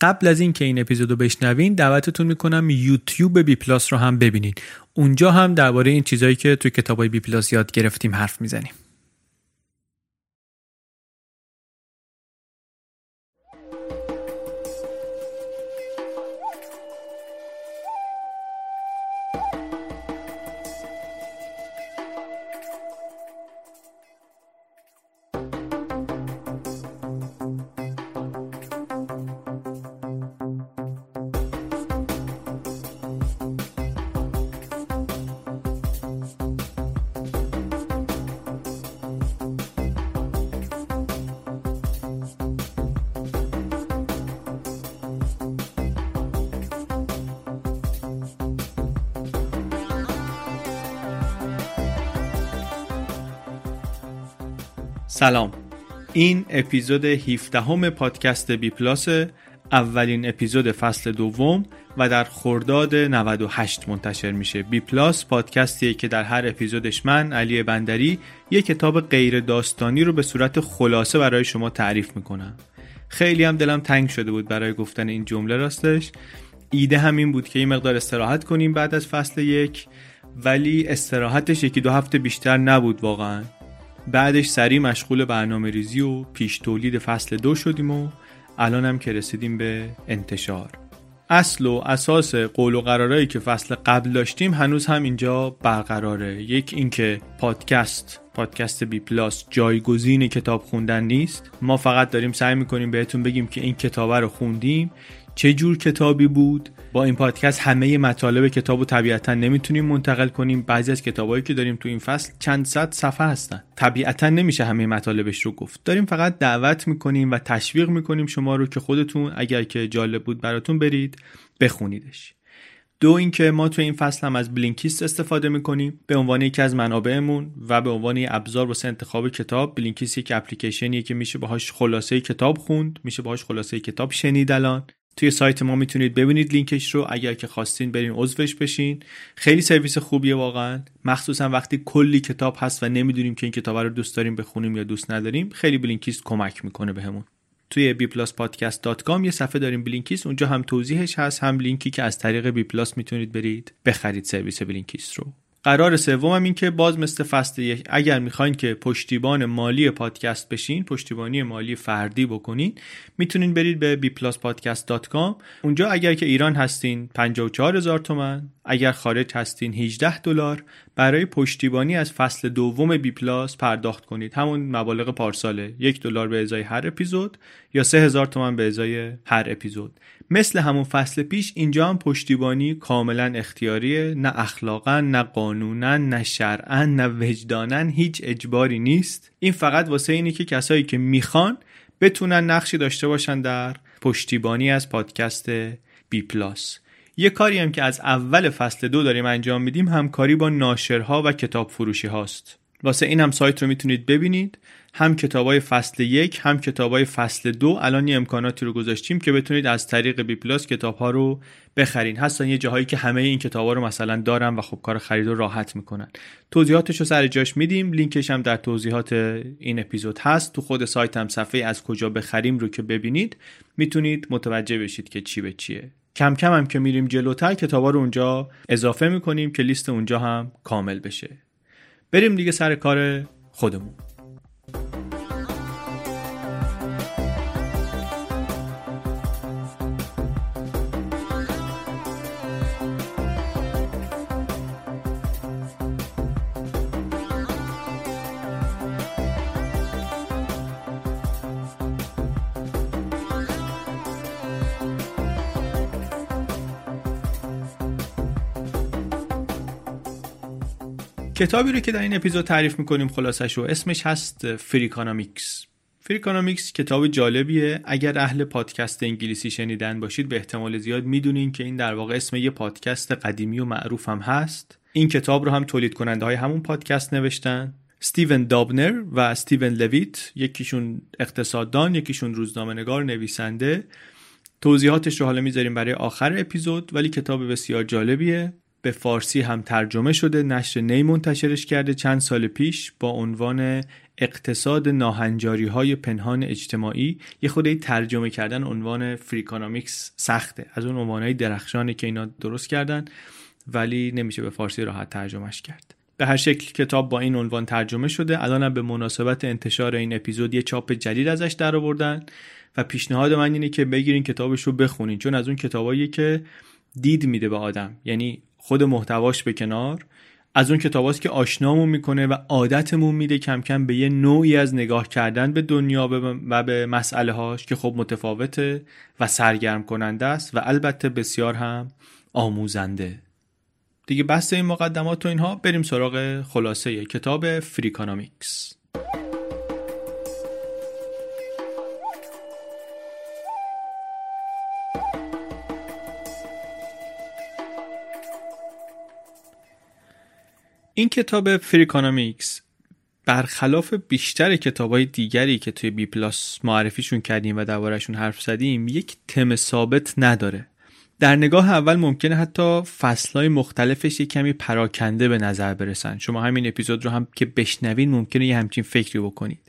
قبل از این که این اپیزودو بشنوین دعوتتون میکنم یوتیوب بی پلاس رو هم ببینین. اونجا هم درباره این چیزایی که توی کتابای بی پلاس یاد گرفتیم حرف میزنیم. سلام. این اپیزود 17 همه پادکست بی پلاسه، اولین اپیزود فصل دوم و در خرداد 98 منتشر میشه. بی پلاس پادکستیه که در هر اپیزودش من علی بندری یک کتاب غیر داستانی رو به صورت خلاصه برای شما تعریف میکنم. خیلی هم دلم تنگ شده بود برای گفتن این جمله، راستش ایده همین بود که این مقدار استراحت کنیم بعد از فصل یک، ولی استراحتش 1-2 هفته بیشتر نبود واقعاً. بعدش سریع مشغول برنامه ریزی و پیش تولید فصل 2 شدیم و الان هم که رسیدیم به انتشار. اصل و اساس قول و قرارایی که فصل قبل داشتیم هنوز هم اینجا برقراره. یک اینکه پادکست بی پلاس جایگزین کتاب خوندن نیست. ما فقط داریم سعی میکنیم بهتون بگیم که این کتابه رو خوندیم، چه جور کتابی بود. با این پادکست همه مطالب کتابو طبیعتاً نمیتونیم منتقل کنیم. بعضی از کتابایی که داریم تو این فصل چند صد صفحه هستن، طبیعتاً نمیشه همه مطالبش رو گفت. داریم فقط دعوت میکنیم و تشویق میکنیم شما رو که خودتون اگر که جالب بود براتون برید بخونیدش. دو اینکه ما تو این فصل هم از بلینکیست استفاده میکنیم به عنوان یکی از منابعمون و به عنوان یک ابزار واسه انتخاب کتاب. بلینکیست یک اپلیکیشنیه که میشه باهاش خلاصه کتاب خوند، میشه باهاش خلاصه کتاب شنید. الان توی سایت ما میتونید ببینید لینکش رو، اگر که خواستین برین عضوش بشین. خیلی سرویس خوبیه واقعا، مخصوصا وقتی کلی کتاب هست و نمیدونیم که این کتاب رو دوست داریم بخونیم یا دوست نداریم. خیلی بلینکیست کمک میکنه بهمون. توی bpluspodcast.com یه صفحه داریم بلینکیست، اونجا هم توضیحش هست هم لینکی که از طریق بی پلاس میتونید برید بخرید سرویس بلینکیست رو. قرار سومم این که باز مثل فصل 1 اگر میخواین که پشتیبان مالی پادکست بشین، پشتیبانی مالی فردی بکنین، میتونین برید به bpluspodcast.com. اونجا اگر که ایران هستین 54,000 تومان، اگر خارج هستین $18 برای پشتیبانی از فصل دوم بی پلاس پرداخت کنید. همون مبالغ پارساله، $1 به ازای هر اپیزود یا $3,000 به ازای هر اپیزود. مثل همون فصل پیش اینجا هم پشتیبانی کاملا اختیاریه، نه اخلاقا نه قانونا نه شرعا نه وجدانا هیچ اجباری نیست. این فقط واسه اینه که کسایی که میخوان بتونن نقشی داشته باشن در پشتیبانی از پادکست بی پلاس. یه کاری هم که از اول فصل 2 داریم انجام میدیم همکاری با ناشرها و کتاب فروشی هاست. واسه این هم سایت رو میتونید ببینید، هم کتابای فصل 1 هم کتابای فصل 2. الان یه امکاناتی رو گذاشتیم که بتونید از طریق بی پلاس کتاب‌ها رو بخرین. هستن یه جاهایی که همه این کتاب‌ها رو مثلا دارن و خب کار خرید رو راحت میکنن. توضیحاتش رو سر جاش میدیم، لینکش هم در توضیحات این اپیزود هست. تو خود سایت هم صفحه از کجا بخریم رو که ببینید میتونید متوجه بشید که چی به چیه. کم کم هم که میریم جلوتر کتاب‌ها رو اونجا اضافه میکنیم که لیست اونجا هم کامل بشه. بریم دیگه سر کار خودمون. کتابی رو که در این اپیزود تعریف میکنیم خلاصش و اسمش هست فریکانومیکس. فریکانومیکس کتاب جالبیه. اگر اهل پادکست انگلیسی شنیدن باشید به احتمال زیاد میدونین که این در واقع اسم یه پادکست قدیمی و معروف هم هست. این کتاب رو هم تولید کننده های همون پادکست نوشتن، استیون دابنر و استیون لویت، یکیشون اقتصاددان یکیشون روزنامه‌نگار نویسنده. توضیحاتش رو حالا میذاریم برای آخر اپیزود، ولی کتاب بسیار جالبیه. به فارسی هم ترجمه شده، نشر نی منتشرش کرده چند سال پیش با عنوان اقتصاد ناهنجاری‌های پنهان اجتماعی. یه خورده ترجمه کردن عنوان فریکانومیکس سخته، از اون عنوانای درخشانی که اینا درست کردن ولی نمیشه به فارسی راحت ترجمهش کرد. به هر شکل کتاب با این عنوان ترجمه شده. الانم به مناسبت انتشار این اپیزود یه چاپ جدید ازش درآوردن و پیشنهاد من اینه که بگیرین کتابش رو بخونین، چون از اون کتابایی که دید میده به آدم، یعنی خود محتواش به کنار، از اون کتاباست که آشنامون میکنه و عادتمون میده کم کم به یه نوعی از نگاه کردن به دنیا و به مسئله هاش که خب متفاوته و سرگرم کننده است و البته بسیار هم آموزنده. دیگه بس این مقدمات و اینها، بریم سراغ خلاصه کتاب فریکانومیکس. این کتاب فریکانومیکس برخلاف بیشتر کتاب‌های دیگری که توی بی پلاس معرفیشون کردیم و درباره‌شون حرف زدیم یک تم ثابت نداره. در نگاه اول ممکنه حتی فصل‌های مختلفش یک کمی پراکنده به نظر برسن. شما همین اپیزود رو هم که بشنوین ممکنه یه همچین فکری بکنید.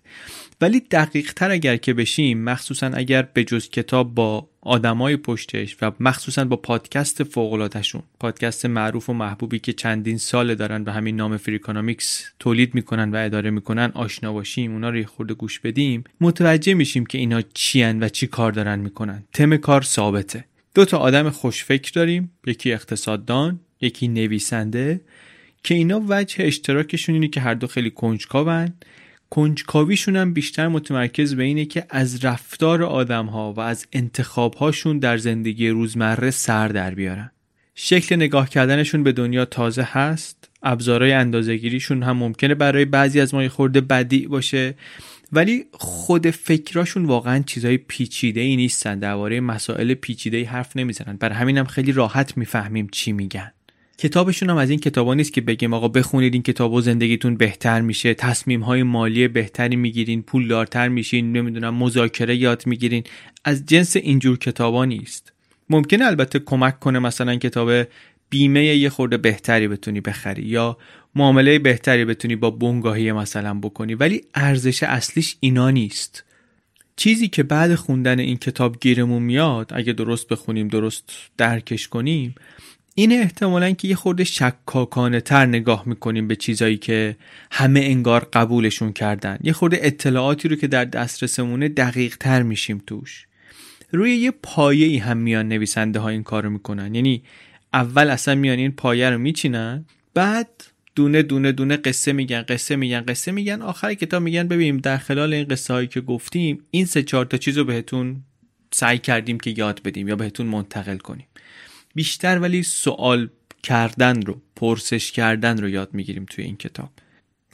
ولی دقیق‌تر اگر که بشیم، مخصوصاً اگر به جز کتاب با آدمای پشتش و مخصوصاً با پادکست فوق‌العاده‌شون، پادکست معروف و محبوبی که چندین ساله دارن و همین نام فریکانومیکس تولید میکنن و اداره میکنن آشنا باشیم، اونا رو یه خورده گوش بدیم، متوجه میشیم که اینا چیان و چی کار دارن میکنن. تم کار ثابته. دو تا آدم خوشفکر داریم، یکی اقتصاددان، یکی نویسنده، که اینا وجه اشتراکشون اینه که هر دو خیلی کنجکاون. کنجکاویشون هم بیشتر متمرکز به اینه که از رفتار آدم‌ها و از انتخاب‌هاشون در زندگی روزمره سر در بیارن. شکل نگاه کردنشون به دنیا تازه هست، ابزارهای اندازه‌گیریشون هم ممکنه برای بعضی از ما یه خورده بدیع باشه، ولی خود فکراشون واقعا چیزای پیچیده‌ای نیستن، درباره مسائل پیچیده‌ای حرف نمیزنن، برای همین هم خیلی راحت میفهمیم چی میگن. کتابشون هم از این کتابا نیست که بگیم آقا بخونید این کتابو زندگیتون بهتر میشه، تصمیم‌های مالی بهتری میگیرین، پولدارتر میشین، نمیدونم مذاکره یاد میگیرین. از جنس اینجور کتابا نیست. ممکنه البته کمک کنه مثلا کتاب بیمه یه خورده بهتری بتونی بخری یا معامله بهتری بتونی با بنگاهی مثلا بکنی، ولی ارزش اصلیش اینا نیست. چیزی که بعد خوندن این کتاب گیرمون میاد، اگه درست بخونیم درست درکش کنیم، این احتمالاً که یه خورده شکاکانه تر نگاه میکنیم به چیزایی که همه انگار قبولشون کردن. یه خورده اطلاعاتی رو که در دسترسمونه دقیق تر میشیم توش. روی یه پایه‌ای هم میان نویسنده ها این کار رو میکنن، یعنی اول اصلا میان این پایه رو میچینن، بعد دونه دونه دونه قصه میگن، آخر کتاب میگن ببینیم در خلال این قصه هایی که گفتیم این 3-4 تا چیزو بهتون سعی کردیم که یاد بدیم یا بهتون منتقل کنیم. بیشتر ولی سوال کردن رو، پرسش کردن رو یاد میگیریم توی این کتاب.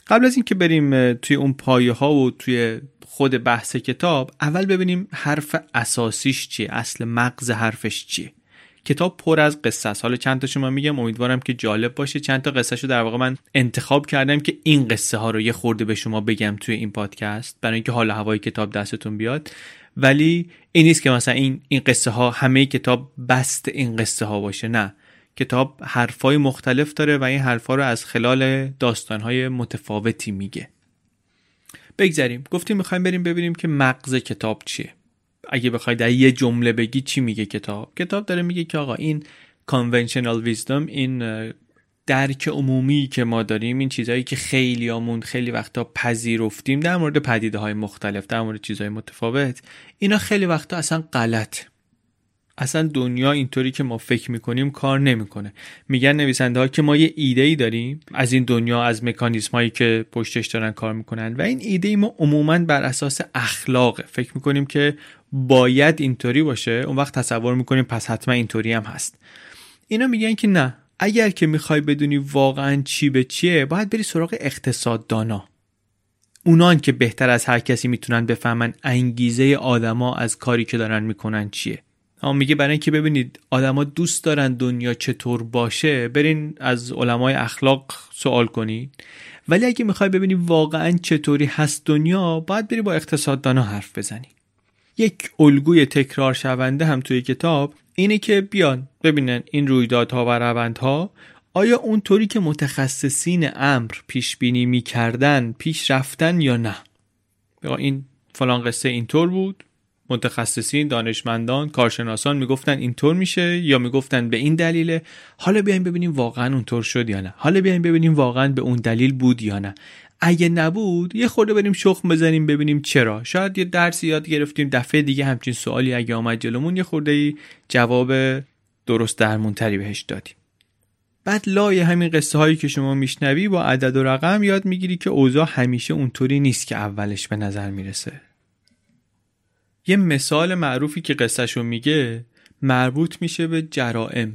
قبل از این که بریم توی اون پایه ها و توی خود بحث کتاب، اول ببینیم حرف اساسیش چیه، اصل مغز حرفش چیه. کتاب پر از قصه است. حالا چند تاشو من میگم، امیدوارم که جالب باشه. چند تا قصه شو در واقع من انتخاب کردم که این قصه ها رو یه خورده به شما بگم توی این پادکست، برای اینکه حال هوای کتاب دستتون بیاد. ولی این نیست که مثلا این قصه ها همه کتاب بست این قصه ها باشه، نه. کتاب حرفای مختلف داره و این حرفا رو از خلال داستان‌های متفاوتی میگه. بگذاریم، گفتیم می‌خوایم بریم ببینیم که مغز کتاب چیه. اگه بخوای در یه جمله بگی چی میگه کتاب؟ کتاب داره میگه که آقا این conventional wisdom، این درک عمومی که ما داریم، این چیزایی که خیلیامون خیلی وقتا پذیرفتیم در مورد پدیده‌های مختلف، در مورد چیزهای متفاوت، اینا خیلی وقتا اصلا غلطه. اصلا دنیا اینطوری که ما فکر میکنیم کار نمیکنه. میگن نویسنده ها که ما یه ایده‌ای داریم از این دنیا، از مکانیزم هایی که پشتش دارن کار میکنن، و این ایده ما عموما بر اساس اخلاقه. فکر میکنیم که باید اینطوری باشه، اون وقت تصور میکنیم پس حتما اینطوری هم هست. اینا میگن که نه، اگر که میخوای بدونی واقعا چی به چیه، باید بری سراغ اقتصاددانا. اونان که بهتر از هر کسی میتونن بفهمن انگیزه آدما از کاری که دارن میکنن چیه. اما میگه برای اینکه ببینید آدما دوست دارن دنیا چطور باشه، برین از علمای اخلاق سوال کنین. ولی اگه میخوای ببینی واقعا چطوری هست دنیا، باید بری با اقتصاددانا حرف بزنی. یک الگوی تکرار شونده هم توی کتاب اینه که بیان ببینن این رویدادها و روندها آیا اونطوری که متخصصین امر پیش بینی میکردن پیش رفتن یا نه. این فلان قصه اینطور بود، متخصصین، دانشمندان، کارشناسان میگفتن اینطور میشه یا میگفتن به این دلیله. حالا بیایم ببینیم واقعا اونطور شد یا نه، حالا بیایم ببینیم واقعا به اون دلیل بود یا نه. اگه نبود یه خورده بریم شخم بزنیم ببینیم چرا. شاید یه درسی یاد گرفتیم، دفعه دیگه همچین سوالی اگه اومد جلومون یه خورده‌ای جواب درست درمونتری بهش دادیم. بعد لای همین قصه هایی که شما میشنوی با عدد و رقم یاد میگیری که اوضاع همیشه اونطوری نیست که اولش به نظر میرسه. یه مثال معروفی که قصهشو میگه مربوط میشه به جرائم،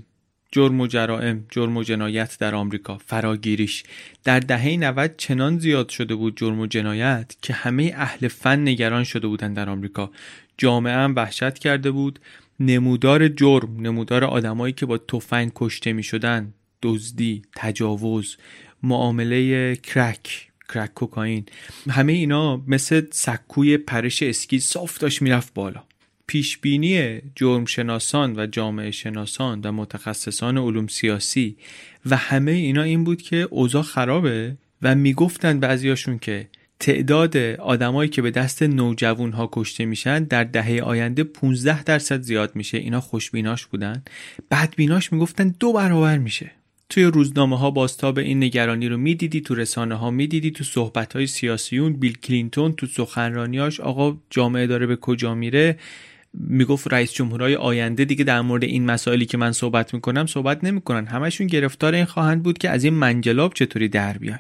جرم و جنایت در آمریکا، فراگیریش. در دهه 90 چنان زیاد شده بود جرم و جنایت که همه اهل فن نگران شده بودن در آمریکا. جامعه هم وحشت کرده بود. نمودار جرم، نمودار آدمایی که با تفنگ کشته میشدن، دزدی، تجاوز، معامله کرک کوکائین، همه اینا مثل سکوی پرش اسکی صاف داشت میرفت بالا. پیش بینی جرم شناسان و جامعه شناسان و متخصصان علوم سیاسی و همه اینا این بود که اوضاع خرابه و میگفتن بعضیاشون که تعداد آدمایی که به دست نوجوان‌ها کشته میشن در دهه آینده 15% زیاد میشه. اینا خوشبیناش بودن. بدبیناش میگفتن 2 برابر میشه. توی روزنامه ها بازتاب این نگرانی رو میدیدی، تو رسانه ها میدیدی، تو صحبت های سیاسیون، بیل کلینتون تو سخنرانیاش، آقا جامعه داره به کجا میره، میگفت رئیس جمهورهای آینده دیگه در مورد این مسائلی که من صحبت میکنم صحبت نمیکنن. همشون گرفتار این خواهند بود که از این منجلاب چطوری در بیان.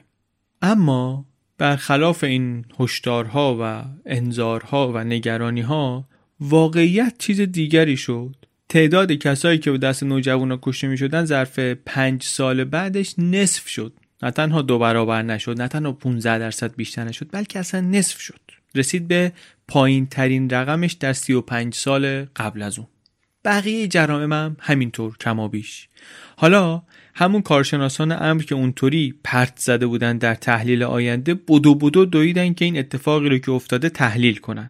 اما برخلاف این هشدارها و انذارها و نگرانی ها، واقعیت چیز دیگری شد. تعداد کسایی که به دست نوجوانا کشته می‌شدن ظرف 5 سال بعدش نصف شد. نه تنها 2 برابر نشد، نه تنها 15% بیشتر نشد، بلکه اصلا نصف شد. رسید به پایین‌ترین رقمش در 35 سال قبل از اون. بقیه جرائم هم همینطور کمابیش. حالا همون کارشناسان امر که اونطوری پرت زده بودن در تحلیل آینده، بدو دویدن که این اتفاقی رو که افتاده تحلیل کنن.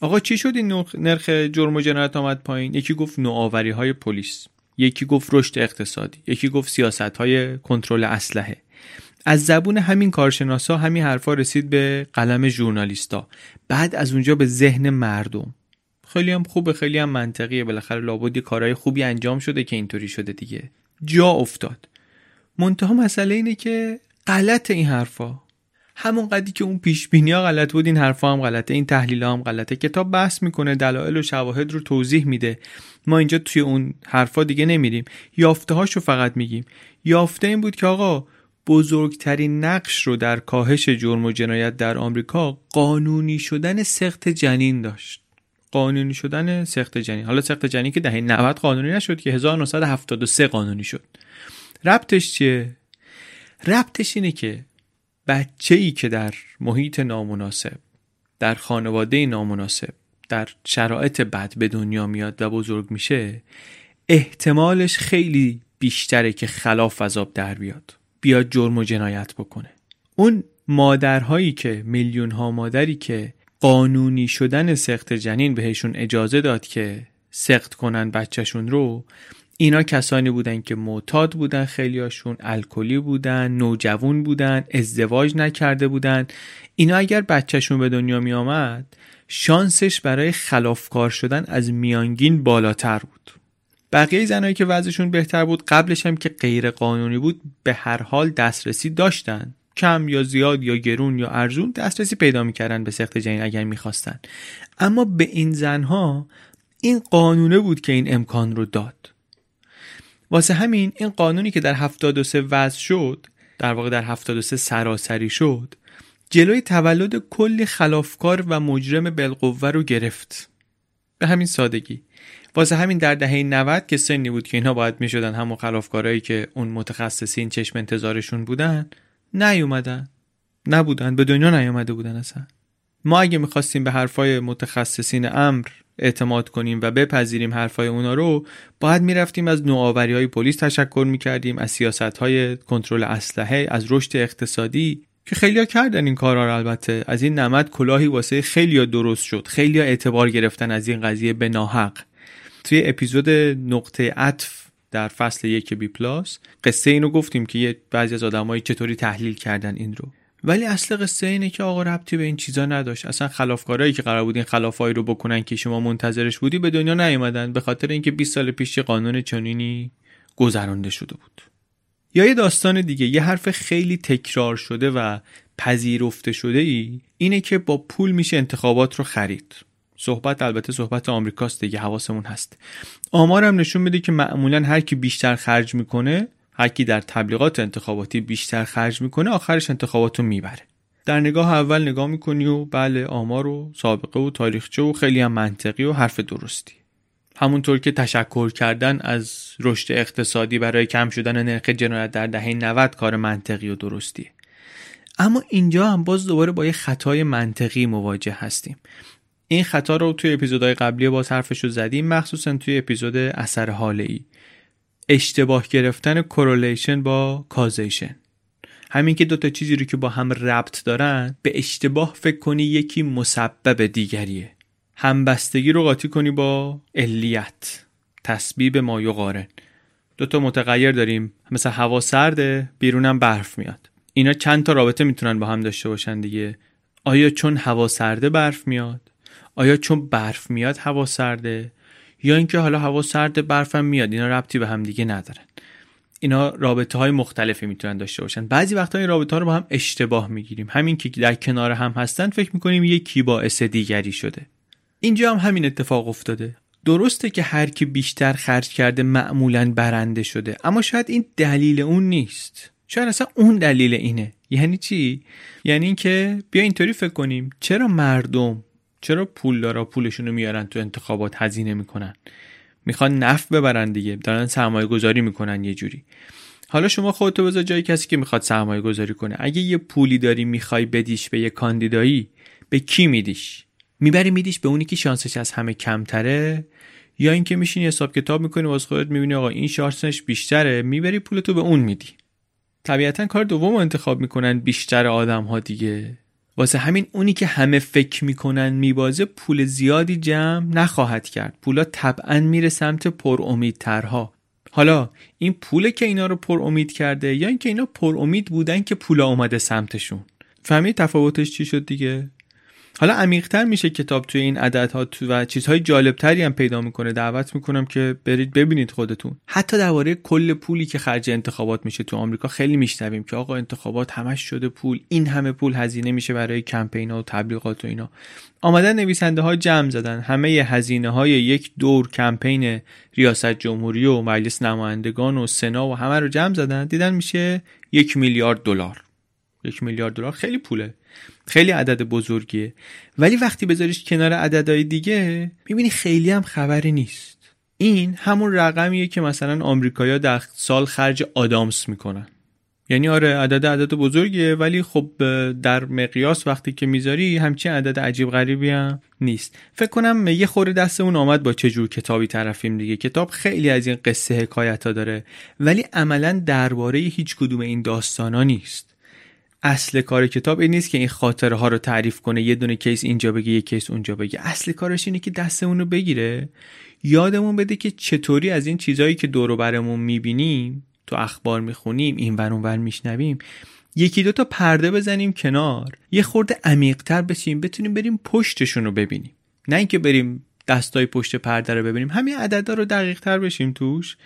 آقا چی شد این نرخ جرم و جنایت آمد پایین؟ یکی گفت نوآوری‌های پلیس، یکی گفت رشد اقتصادی، یکی گفت سیاست‌های کنترل اسلحه. از زبون همین کارشناسا همین حرفا رسید به قلم ژورنالیستا، بعد از اونجا به ذهن مردم. خیلی هم خوبه، خیلی هم منطقیه، بالاخره لابد یه کارهای خوبی انجام شده که اینطوری شده دیگه. جا افتاد. منتها مسئله اینه که غلط این حرفا. همون قدری که اون پیش بینی‌ها غلط بود، این حرفا هم غلطه، این تحلیل‌ها هم غلطه. کتاب بحث میکنه، دلایل و شواهد رو توضیح میده. ما اینجا توی اون حرفا دیگه نمیریم، یافته‌هاشو فقط میگیم. یافته این بود که آقا بزرگترین نقش رو در کاهش جرم و جنایت در آمریکا قانونی شدن سقط جنین داشت. قانونی شدن سقط جنین. حالا سقط جنین که دهه 90 قانونی نشد که 1973 قانونی شد. ربطش چیه؟ ربطش اینه که بچه‌ای که در محیط نامناسب، در خانواده نامناسب، در شرایط بد به دنیا میاد و بزرگ میشه، احتمالش خیلی بیشتره که خلاف از آب در بیاد جرم و جنایت بکنه. اون مادرهایی که میلیون‌ها مادری که قانونی شدن سقط جنین بهشون اجازه داد که سقط کنن بچهشون رو، اینا کسانی بودن که معتاد بودن، خیلیاشون الکلی بودن، نوجوان بودن، ازدواج نکرده بودن. اینا اگر بچهشون به دنیا می آمد شانسش برای خلافکار شدن از میانگین بالاتر بود. بقیه زنایی که وضعشون بهتر بود قبلش هم که غیر قانونی بود به هر حال دسترسی داشتن، کم یا زیاد یا گرون یا ارزون دسترسی پیدا میکردن به سقط جنین اگر میخواستن. اما به این زنها این قانونه بود که این امکان رو داد. واسه همین این قانونی که در 73 وضع شد، در واقع در 73 سراسری شد، جلوی تولد کلی خلافکار و مجرم بالقوه رو گرفت. به همین سادگی. واسه همین در دهه 90 که سنی بود که اینا باید میشدن، همون خلافکارایی که اون متخصصین چشم انتظارشون بودن نیومدن، نبودن، به دنیا نیومده بودن اصلا. ما اگه میخواستیم به حرفای متخصصین امر اعتماد کنیم و بپذیریم حرفای اونا رو، باید میرفتیم از نوآوری‌های پلیس تشکر میکردیم، از سیاست‌های کنترل اسلحه، از رشد اقتصادی که خیلی‌ها کردن این کارا رو. البته از این نمد کلاهی واسه خیلی‌ها درست شد، خیلی‌ها اعتبار گرفتن از این قضیه به ناحق. توی اپیزود نقطه عطف در فصل 1 بی پلاس قصه اینو گفتیم که بعضی از آدمایی چطوری تحلیل کردن این رو، ولی اصل قصه اینه که آقا ربطی به این چیزا نداشت. اصلا خلافکارایی که قرار بود این خلافایی رو بکنن که شما منتظرش بودی به دنیا نیومدن، به خاطر اینکه 20 سال پیش قانون چنینی گذرانده شده بود. یا یه داستان دیگه، یه حرف خیلی تکرار شده و پذیرفته شده ای اینه که با پول میشه انتخابات رو خرید. البته صحبت آمریکاست دیگه، حواسمون هست. آمارم نشون میده که معمولا هر کی بیشتر خرج میکنه، هر کی در تبلیغات انتخاباتی بیشتر خرج میکنه، آخرش انتخاباتو میبره. در نگاه اول نگاه میکنی و بله، آمار و سابقه و تاریخچه و خیلی هم منطقی و حرف درستی. همونطور که تشکر کردن از رشد اقتصادی برای کم شدن نرخ جنایت در دهه 90 کار منطقی و درستیه. اما اینجا هم باز دوباره با یه خطای منطقی مواجه هستیم. این خطا رو توی اپیزودهای قبلی باز حرفشو زدیم، مخصوصا توی اپیزود اثر حاله‌ای. اشتباه گرفتن کورولیشن با کازیشن. همین که دوتا چیزی رو که با هم ربط دارن به اشتباه فکر کنی یکی مسبب دیگریه. همبستگی رو قاطی کنی با علیت، تسبیب ما یقارن. دوتا متغیر داریم، مثلا هوا سرده، بیرونم برف میاد. اینا چند تا رابطه میتونن با هم داشته باشن دیگه. آیا چون هوا سرده برف میاد؟ آیا چون برف میاد هوا سرده؟ یا اینکه حالا هوا سرد برفم میاد. اینا ربطی به هم دیگه ندارن. اینا رابطه های مختلفی میتونن داشته باشن. بعضی وقتا این رابطه ها رو با هم اشتباه میگیریم. همین که در کنار هم هستن فکر میکنیم یکی باعث دیگری شده. اینجا هم همین اتفاق افتاده. درسته که هر کی بیشتر خرج کرده معمولاً برنده شده، اما شاید این دلیل اون نیست. شاید اصلا اون دلیل اینه. یعنی چی؟ یعنی اینکه بیا اینطوری فکر کنیم، چرا پولدارا پولشون رو میارن تو انتخابات هزینه میکنن؟ میخوان نفع ببرن دیگه، دارن سرمایه گذاری میکنن یه جوری. حالا شما خودتو بذار جای کسی که میخواد سرمایه گذاری کنه. اگه یه پولی داری میخوای بدیش به یه کاندیدایی، به کی میدیش؟ میدیش به اونی که شانسش از همه کمتره، یا اینکه میشینی حساب کتاب میکنی واسه خودت میبینی آقا این شانسش بیشتره، میبری پولتو به اون میدی. طبیعتا کار دومو انتخاب میکنن بیشتر آدم‌ها دیگه. واسه همین اونی که همه فکر میکنن میبازه پول زیادی جمع نخواهد کرد. پولا طبعا میره سمت پر امیدترها. حالا این پوله که اینا رو پر امید کرده، یا این که اینا پر امید بودن که پولا اومده سمتشون. فهمید تفاوتش چی شد دیگه؟ حالا عمیق‌تر میشه کتاب توی این عددها و چیزهای جالبتری هم پیدا میکنه. دعوت میکنم که برید ببینید خودتون. حتی درباره کل پولی که خرج انتخابات میشه تو آمریکا خیلی میشنویم که آقا انتخابات همش شده پول، این همه پول هزینه میشه برای کمپین‌ها و تبلیغات و اینا. آمدن نویسنده‌ها جمع زدن همه هزینه‌های یک دور کمپین ریاست جمهوری و مجلس نمایندگان و سنا و همه رو جمع زدن، دیدن میشه $1 میلیارد. $1 میلیارد خیلی پوله، خیلی عدد بزرگیه، ولی وقتی بذاریش کنار عددهای دیگه میبینی خیلی هم خبری نیست. این همون رقمیه که مثلا آمریکایی‌ها در سال خرج آدامس میکنن. یعنی آره عدد بزرگیه، ولی خب در مقیاس وقتی که میذاری همچین عدد عجیب غریبی هم نیست. فکر کنم یه خورده دستمون آمد با چه جور کتابی طرفیم دیگه. کتاب خیلی از این قصه حکایت‌ها داره ولی عملاً درباره هیچ کدوم این داستانا نیست. اصل کار کتاب این نیست که این خاطره ها رو تعریف کنه، یه دونه کیس اینجا بگه یه کیس اونجا بگه. اصل کارش اینه که دستمون رو بگیره، یادمون بده که چطوری از این چیزایی که دور و برمون میبینیم، تو اخبار میخونیم، این ور اون ور میشنویم، یکی دو تا پرده بزنیم کنار، یه خورده عمیق‌تر بشیم، بتونیم بریم پشتشون رو ببینیم. نه اینکه بریم دستای پشت پرده رو ببینیم، همین عددا رو دقیق‌تر بشیم توش،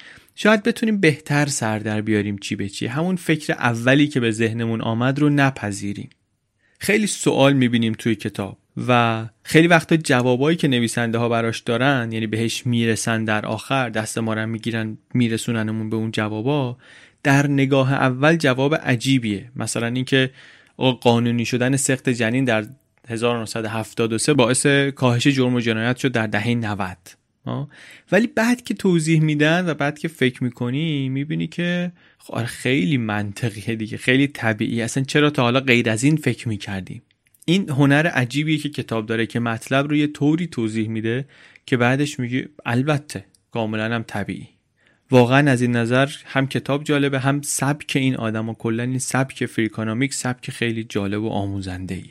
شاید بتونیم بهتر سر در بیاریم چی به چی، همون فکر اولی که به ذهنمون آمد رو نپذیریم. خیلی سوال میبینیم توی کتاب و خیلی وقتا جوابایی که نویسنده ها براش دارن، یعنی بهش میرسن در آخر، دست ما رو میگیرن میرسوننمون به اون جوابا، در نگاه اول جواب عجیبیه. مثلا اینکه قانونی شدن سقط جنین در 1973 باعث کاهش جرم و جنایت شد در دهه 90. ولی بعد که توضیح میدن و بعد که فکر میکنی میبینی که خیلی منطقیه دیگه، خیلی طبیعی، اصلا چرا تا حالا غیر از این فکر میکردیم. این هنر عجیبیه که کتاب داره که مطلب رو یه طوری توضیح میده که بعدش میگه البته کاملا هم طبیعی. واقعا از این نظر هم کتاب جالبه، هم سبک این آدم و کلا این سبک فریکانامیکس سبک خیلی جالب و آموزندهیه.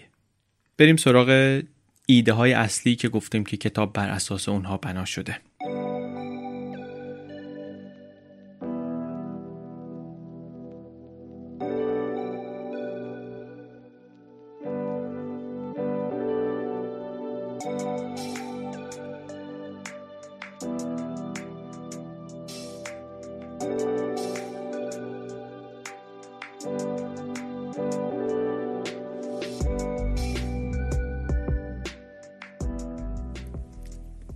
بریم سراغ ایده های اصلی که گفتیم که کتاب بر اساس اونها بنا شده.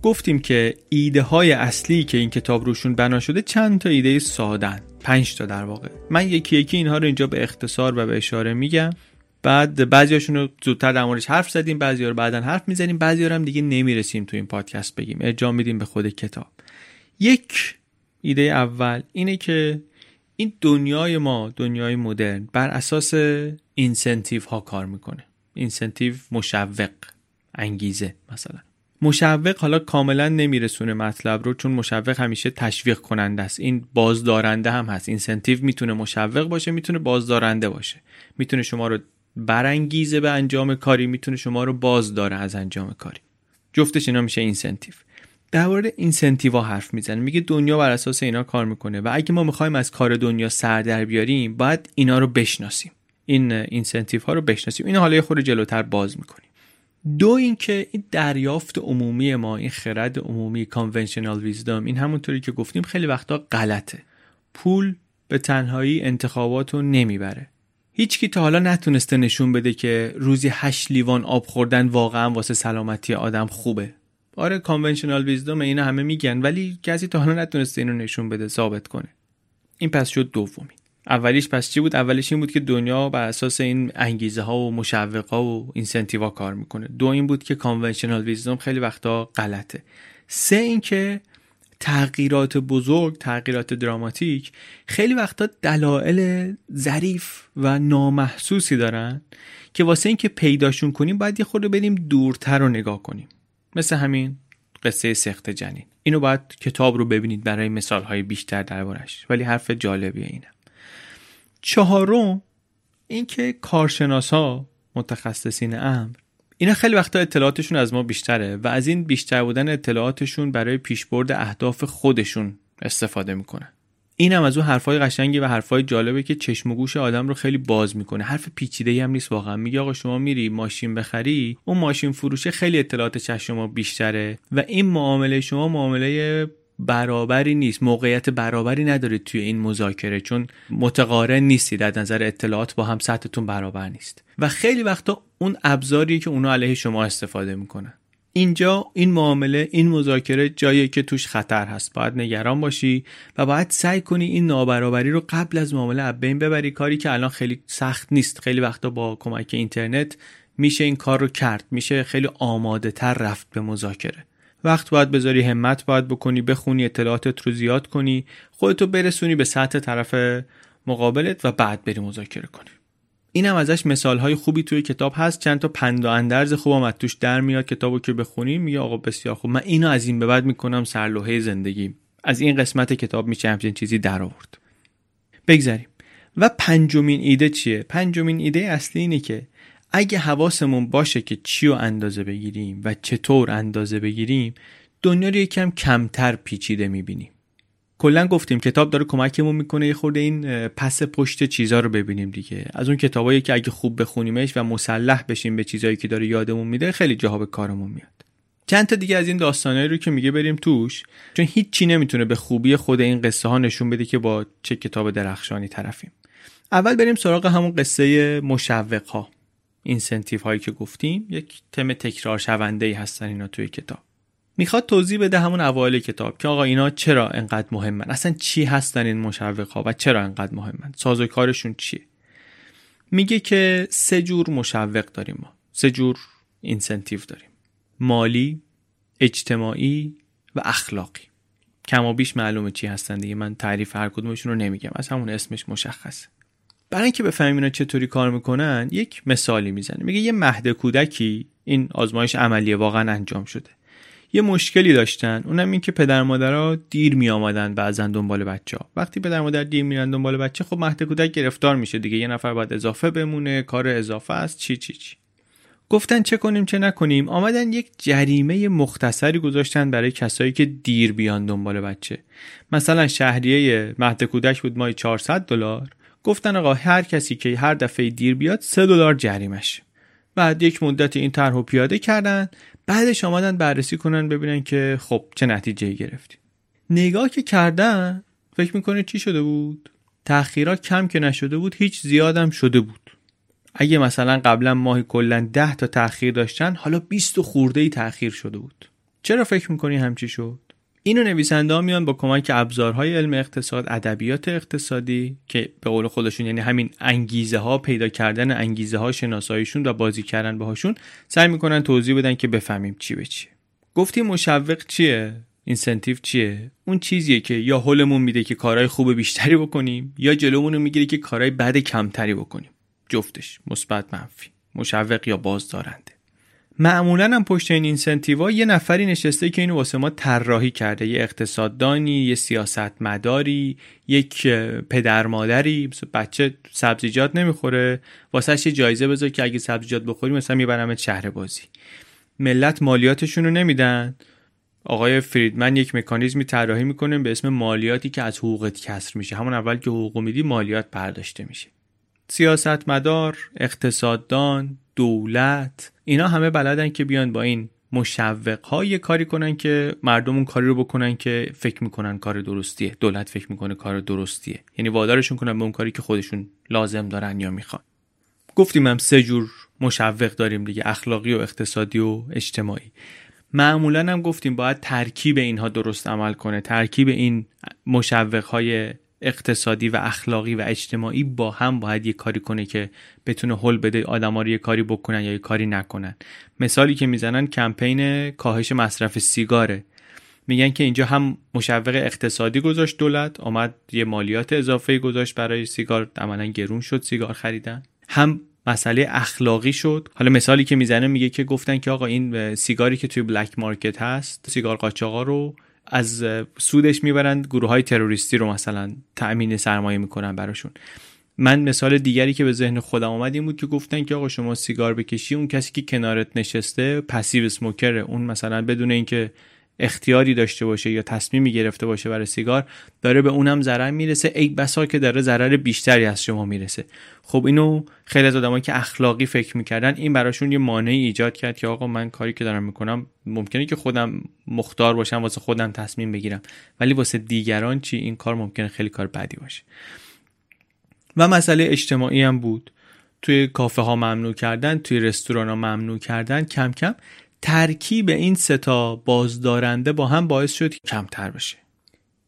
گفتیم که ایده های اصلی که این کتاب روشون بنا شده چند تا ایده سادن، 5 تا در واقع. من یکی یکی اینها رو اینجا به اختصار و به اشاره میگم. بعد بعضیاشون رو زودتر در موردش حرف زدیم، بعضیا رو بعداً حرف میزنیم، بعضیا رو هم دیگه نمیرسیم تو این پادکست بگیم، ارجاع میدیم به خود کتاب. یک ایده اول اینه که این دنیای ما، دنیای مدرن، بر اساس اینسنتیو ها کار میکنه. اینسنتیو مشوق، انگیزه. مثلا مشوق حالا کاملا نمیرسونه مطلب رو، چون مشوق همیشه تشویق کننده است، این بازدارنده هم هست. اینسنتیو میتونه مشوق باشه، میتونه بازدارنده باشه، میتونه شما رو برانگیزه به انجام کاری، میتونه شما رو بازداره از انجام کاری. جفتش اینا میشه اینسنتیو. در مورد اینسنتیوها حرف میزنه، میگه دنیا بر اساس اینا کار میکنه و اگه ما میخوایم از کار دنیا سر در بیاریم باید اینا رو بشناسیم، این اینسنتیوها رو بشناسیم. این حالا یه خورده جلوتر باز میکنیم. دو اینکه این دریافت عمومی ما، این خرد عمومی، conventional wisdom، این همونطوری که گفتیم خیلی وقتا غلطه. پول به تنهایی انتخاباتو نمیبره. هیچ کی تا حالا نتونسته نشون بده که روزی 8 لیوان آب خوردن واقعا واسه سلامتی آدم خوبه. آره conventional wisdom اینا همه میگن ولی کسی تا حالا نتونسته اینو نشون بده، ثابت کنه. این پس شد دومی. اولیش پس چی بود؟ اولیش این بود که دنیا بر اساس این انگیزه ها و مشوق ها و اینسنتیو ها کار میکنه. دو این بود که کانونشنال ویزدم خیلی وقتا غلطه. 3 این که تغییرات بزرگ، تغییرات دراماتیک خیلی وقتا دلایل ظریف و نامحسوسی دارن که واسه این که پیداشون کنیم باید یه خورده بریم دورتر رو نگاه کنیم. مثل همین قصه سقط جنین. اینو باید کتاب رو ببینید برای مثال های بیشتر دربارش، ولی حرف جالبیه اینه. 4 اینکه کارشناسا، متخصصین امر، اینا خیلی وقتا اطلاعاتشون از ما بیشتره و از این بیشتر بودن اطلاعاتشون برای پیشبرد اهداف خودشون استفاده میکنن. این هم از اون حرفای قشنگی و حرفای جالبه که چشم و گوش آدم رو خیلی باز میکنه. حرف پیچیده‌ای هم نیست واقعا. میگه آقا شما میری ماشین بخری، اون ماشین فروشه خیلی اطلاعاتش از شما بیشتره و این معامله شما معامله برابری نیست، موقعیت برابری ندارید توی این مذاکره، چون متقارن نیستید از نظر اطلاعات، با هم سطحتون برابر نیست و خیلی وقتا اون ابزاریه که اونا علیه شما استفاده میکنن. اینجا این معامله، این مذاکره جاییه که توش خطر هست، باید نگران باشی و باید سعی کنی این نابرابری رو قبل از معامله از بین ببری، کاری که الان خیلی سخت نیست. خیلی وقتا با کمک اینترنت میشه این کار رو کرد، میشه خیلی آماده تر رفت به مذاکره. وقت باید بذاری، همت باید بکنی، بخونی، اطلاعاتت رو زیاد کنی، خودتو برسونی به سطح طرف مقابلت و بعد بریم مذاکره کنیم. اینم ازش مثال‌های خوبی توی کتاب هست، چند تا پند و اندرز خوبم از توش در میاد. کتابو که بخونیم میگه آقا بسیار خوب، من اینو از این به بعد میکنم سرلوحه زندگی، از این قسمت کتاب میشه همچین چیزی در آورد. بگذریم. و پنجمین ایده چیه؟ پنجمین ایده اصلی اینه که اگه حواسمون باشه که چی رو اندازه بگیریم و چطور اندازه بگیریم، دنیا رو یکم کمتر پیچیده می‌بینیم. کلا گفتیم کتاب داره کمکمون میکنه یه خورده این پس پشت چیزا رو ببینیم دیگه. از اون کتابایی که اگه خوب بخونیمش و مسلح بشیم به چیزایی که داره یادمون میده، خیلی جاها به کارمون میاد. چند تا دیگه از این داستانایی رو که میگه بریم توش، چون هیچ چی نمیتونه به خوبی خود این قصه ها نشون بده که با چه کتاب درخشانی طرفیم. اول بریم سراغ همون قصه مشوق ها. اینسنتیو هایی که گفتیم یک تم تکرار شونده ای هستن اینا توی کتاب. میخواد توضیح بده همون اوایل کتاب که آقا اینا چرا انقدر مهمن، اصلا چی هستن این مشوق‌ها و چرا انقدر مهمن، سازوکارشون چیه. میگه که سه جور مشوق داریم ما، سه جور اینسنتیو داریم: مالی، اجتماعی و اخلاقی. کما بیش معلومه چی هستن دیگه، من تعریف هر کدومشون رو نمیگم، از همون اسمش مشخصه. برای اینکه بفهمیم اینا چطوری کار میکنن یک مثالی میزنه. میگه یه مهد کودکی، این آزمایش عملیه واقعا انجام شده، یه مشکلی داشتن، اونم این که پدر مادرها دیر می آمدن بعضا دنبال بچه‌ها. وقتی پدر مادر دیر میرن دنبال بچه، خب مهد کودک گرفتار میشه دیگه، یه نفر باید اضافه بمونه، کار اضافه است، چی. گفتن چه کنیم چه نکنیم، آمدن یک جریمه مختصری گذاشتن برای کسایی که دیر بیان دنبال بچه. مثلا شهریه مهد کودک بود ماهی $400. گفتن آقا هر کسی که هر دفعه دیر بیاد $3 جریمش. بعد یک مدت این طرحو پیاده کردن، بعدش آمدن بررسی کنن ببینن که خب چه نتیجه‌ای گرفتی. نگاه که کردن فکر میکنه چی شده بود؟ تأخیرات کم که نشده بود، هیچ زیادم شده بود. اگه مثلا قبلا ماهی کلا 10 تا تأخیر داشتن، حالا 20 خورده‌ای تأخیر شده بود. چرا فکر میکنی همچی شد؟ اینو نویسنده ها میان با کمک ابزارهای علم اقتصاد، ادبیات اقتصادی که به قول خودشون یعنی همین انگیزه ها، پیدا کردن انگیزه ها، شناساییشون و بازی کردن باهاشون، سعی میکنن توضیح بدن که بفهمیم چی به چیه. گفتیم مشوق چیه؟ اینسنتیو چیه؟ اون چیزیه که یا هولمون میده که کارهای خوب بیشتری بکنیم، یا جلومونو میگیره که کارهای بد کمتری بکنیم. جفتش، مثبت منفی، مشوق یا بازدارنده. معمولاً هم پشت این اینسنتیوها یه نفری نشسته که اینو واسه ما طراحی کرده، یه اقتصاددانی، یه سیاستمداری، یک پدر مادری. بچه سبزیجات نمیخوره، واسهش یه جایزه بذار که اگه سبزیجات بخوری مثلا میبرمت شهر بازی. ملت مالیاتشون رو نمیدن، آقای فریدمن یک مکانیزمی طراحی میکنه به اسم مالیاتی که از حقوقت کسر میشه، همون اول که حقوق میدی مالیات برداشته میشه. سیاستمدار، اقتصاددان، دولت، اینا همه بلدن که بیان با این مشوق‌ها یه کاری کنن که مردم اون کاری رو بکنن که فکر میکنن کار درستیه، دولت فکر میکنه کار درستیه، یعنی وادارشون کنن به اون کاری که خودشون لازم دارن یا میخوان. گفتیم هم سه جور مشوق داریم دیگه، اخلاقی و اقتصادی و اجتماعی. معمولاً هم گفتیم باید ترکیب اینها درست عمل کنه، ترکیب این مشوق‌های اقتصادی و اخلاقی و اجتماعی با هم باید یه کاری کنه که بتونه حل بده آدم‌ها رو یه کاری بکنن یا یه کاری نکنن. مثالی که میزنن کمپین کاهش مصرف سیگاره. میگن که اینجا هم مشوق اقتصادی گذاشت دولت، آمد یه مالیات اضافه‌ای گذاشت برای سیگار، عملاً گرون شد سیگار خریدن، هم مسئله اخلاقی شد. حالا مثالی که میزنه میگه که گفتن که آقا این سیگاری که توی بلک مارکت هست، سیگار قاچاقا رو از سودش میبرند گروه‌های تروریستی رو مثلا تأمین سرمایه میکنن براشون. من مثال دیگری که به ذهن خودم اومد این بود که گفتن که آقا شما سیگار بکشی، اون کسی که کنارت نشسته پسیو اسموکره، اون مثلا بدون اینکه اختیاری داشته باشه یا تصمیمی گرفته باشه برای سیگار، داره به اونم ضرر میرسه، ای بسا که داره ضرر بیشتری از شما میرسه. خب اینو خیلی از آدمایی که اخلاقی فکر میکردن این براشون یه مانعی ایجاد کرد که آقا من کاری که دارم میکنم ممکنه که خودم مختار باشم، واسه خودم تصمیم بگیرم، ولی واسه دیگران چی، این کار ممکنه خیلی کار بدی باشه. و مسئله اجتماعی هم بود، توی کافه ها ممنوع کردن، توی رستوران ها ممنوع کردن. کم کم ترکیب این سه تا بازدارنده با هم باعث شد کمتر بشه.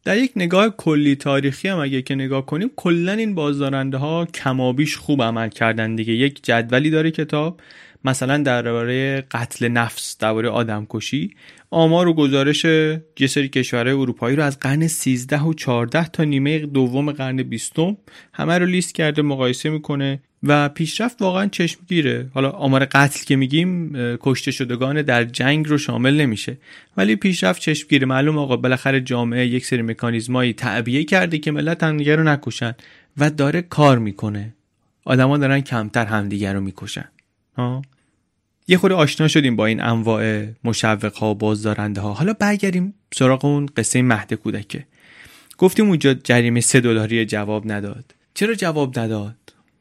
در یک نگاه کلی تاریخی هم اگه که نگاه کنیم، کلا این بازدارنده ها کمابیش خوب عمل کردن دیگه. یک جدولی داره کتاب، مثلا درباره قتل نفس، درباره آدمکشی، آمار و گزارش یه سری کشورهای اروپایی رو از قرن 13 و 14 تا نیمه دوم قرن 20 همه رو لیست کرده، مقایسه میکنه و پیشرفت واقعا چشمگیره. حالا آمار قتل که میگیم کشته شدگان در جنگ رو شامل نمیشه، ولی پیشرفت چشمگیره. معلوم آقا بالاخره جامعه یک سری مکانیزمایی تعبیه کرده که ملت همدیگه رو نکشن و داره کار میکنه. آدما دارن کمتر همدیگه رو میکشن. یه خورده آشنا شدیم با این انواع مشوق‌ها و بازدارنده‌ها. حالا برگردیم سراغ اون قصه مهد کودکه. گفتیم اونجا جریمه $3 جواب نداد. چرا جواب نداد؟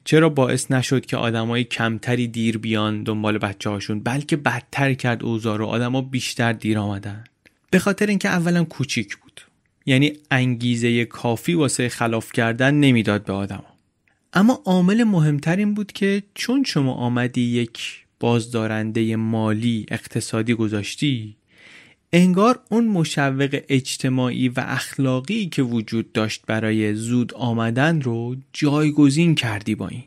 چرا باعث نشد که آدمای کمتری دیر بیان دنبال بچه‌هاشون، بلکه بدتر کرد اوضاع رو، آدما بیشتر دیر آمدن؟ به خاطر اینکه اولا کوچیک بود، یعنی انگیزه کافی واسه خلاف کردن نمیداد به آدما. اما عامل مهمتر این بود که چون شما آمدی یک بازدارنده مالی اقتصادی گذاشتی، انگار اون مشوق اجتماعی و اخلاقی که وجود داشت برای زود آمدن رو جایگزین کردی با این.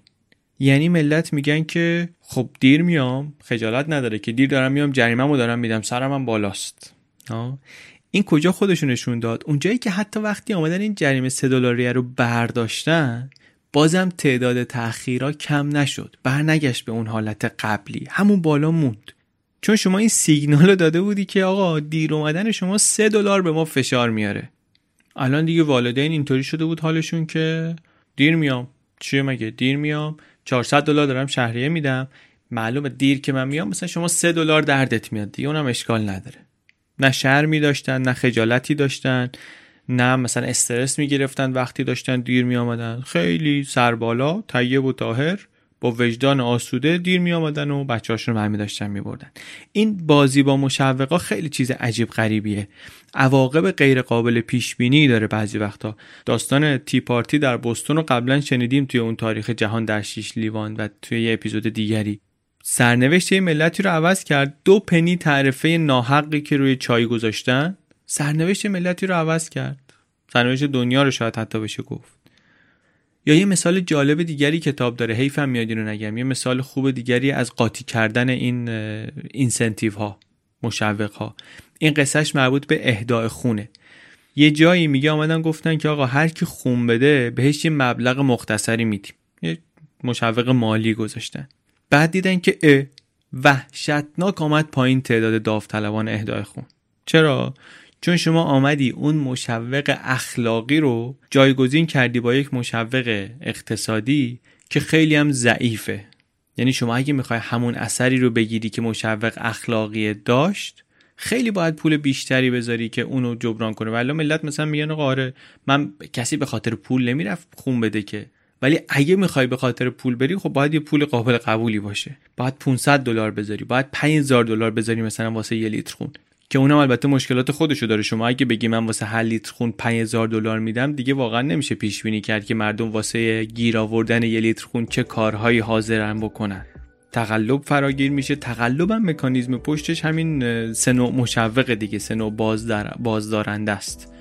یعنی ملت میگن که خب دیر میام، خجالت نداره که دیر دارم میام، جریمه‌مو دارم میدم، سرمم بالاست. این کجا خودشونشون داد؟ اونجایی که حتی وقتی آمدن این جریمه $3 رو برداشتن، بازم تعداد تأخیرها کم نشد، برنگشت به اون حالت قبلی، همون بالا موند. چون شما این سیگنال رو داده بودی که آقا دیر اومدن شما $3 به ما فشار میاره. الان دیگه والدین اینطوری شده بود حالشون که دیر میام، چیه مگه دیر میام، $400 دارم شهریه میدم، معلومه دیر که من میام، مثلا شما $3 دردت میاد دیگه، اونم اشکال نداره. نه شرمی داشتن، نه خجالتی داشتن، نه مثلا استرس میگرفتن وقتی داشتن دیر میامدن. خیلی سربالا، طیب و طاهر، با وجدان آسوده دیر می آمدن و بچه‌هاشون رو برمی داشتن می بردن. این بازی با مشوقا خیلی چیز عجیب غریبیه. عواقب غیر قابل پیش بینی داره بعضی وقتا. داستان تی پارتی در بوستون رو قبلا شنیدیم توی اون تاریخ جهان در 6 لیوان و توی یه اپیزود دیگری. سرنوشت یه ملتی رو عوض کرد 2 پنی تعرفه ناحقی که روی چای گذاشتن، سرنوشت ملتی رو عوض کرد. سرنوشت دنیا رو شاید حتی بشه گفت. یا یه مثال جالب دیگری کتاب داره، حیفم میاد اینو نگم، یه مثال خوب دیگری از قاطی کردن این اینسنتیو ها، مشوق ها. این قصهش مربوط به اهداء خونه. یه جایی میگه اومدن گفتن که آقا هر کی خون بده بهش یه مبلغ مختصری میدیم، یه مشوق مالی گذاشتن. بعد دیدن که وحشتناک اومد پایین تعداد داوطلبان اهداء خون. چرا؟ چون شما آمدی اون مشوق اخلاقی رو جایگزین کردی با یک مشوق اقتصادی که خیلی هم ضعیفه. یعنی شما اگه میخوای همون اثری رو بگیری که مشوق اخلاقی داشت، خیلی باید پول بیشتری بذاری که اونو جبران کنه. ولی ملت مثلا میگن آره من کسی به خاطر پول نمیرفت خون بده که، ولی اگه میخوای به خاطر پول بری خب باید یه پول قابل قبولی باشه. باید $500 بذاری، باید $5000 بذاری مثلا واسه یه لیتر خون. که اونم البته مشکلات خودشو داره. شما اگه بگی من واسه هر لیتر خون $5000 میدم، دیگه واقعا نمیشه پیش بینی کرد که مردم واسه گیر آوردن یه لیتر خون چه کارهایی حاضرن بکنن. تقلب فراگیر میشه. تقلب هم مکانیزم پشتش همین 3 نوع مشوق دیگه، 3 نوع بازدارنده است.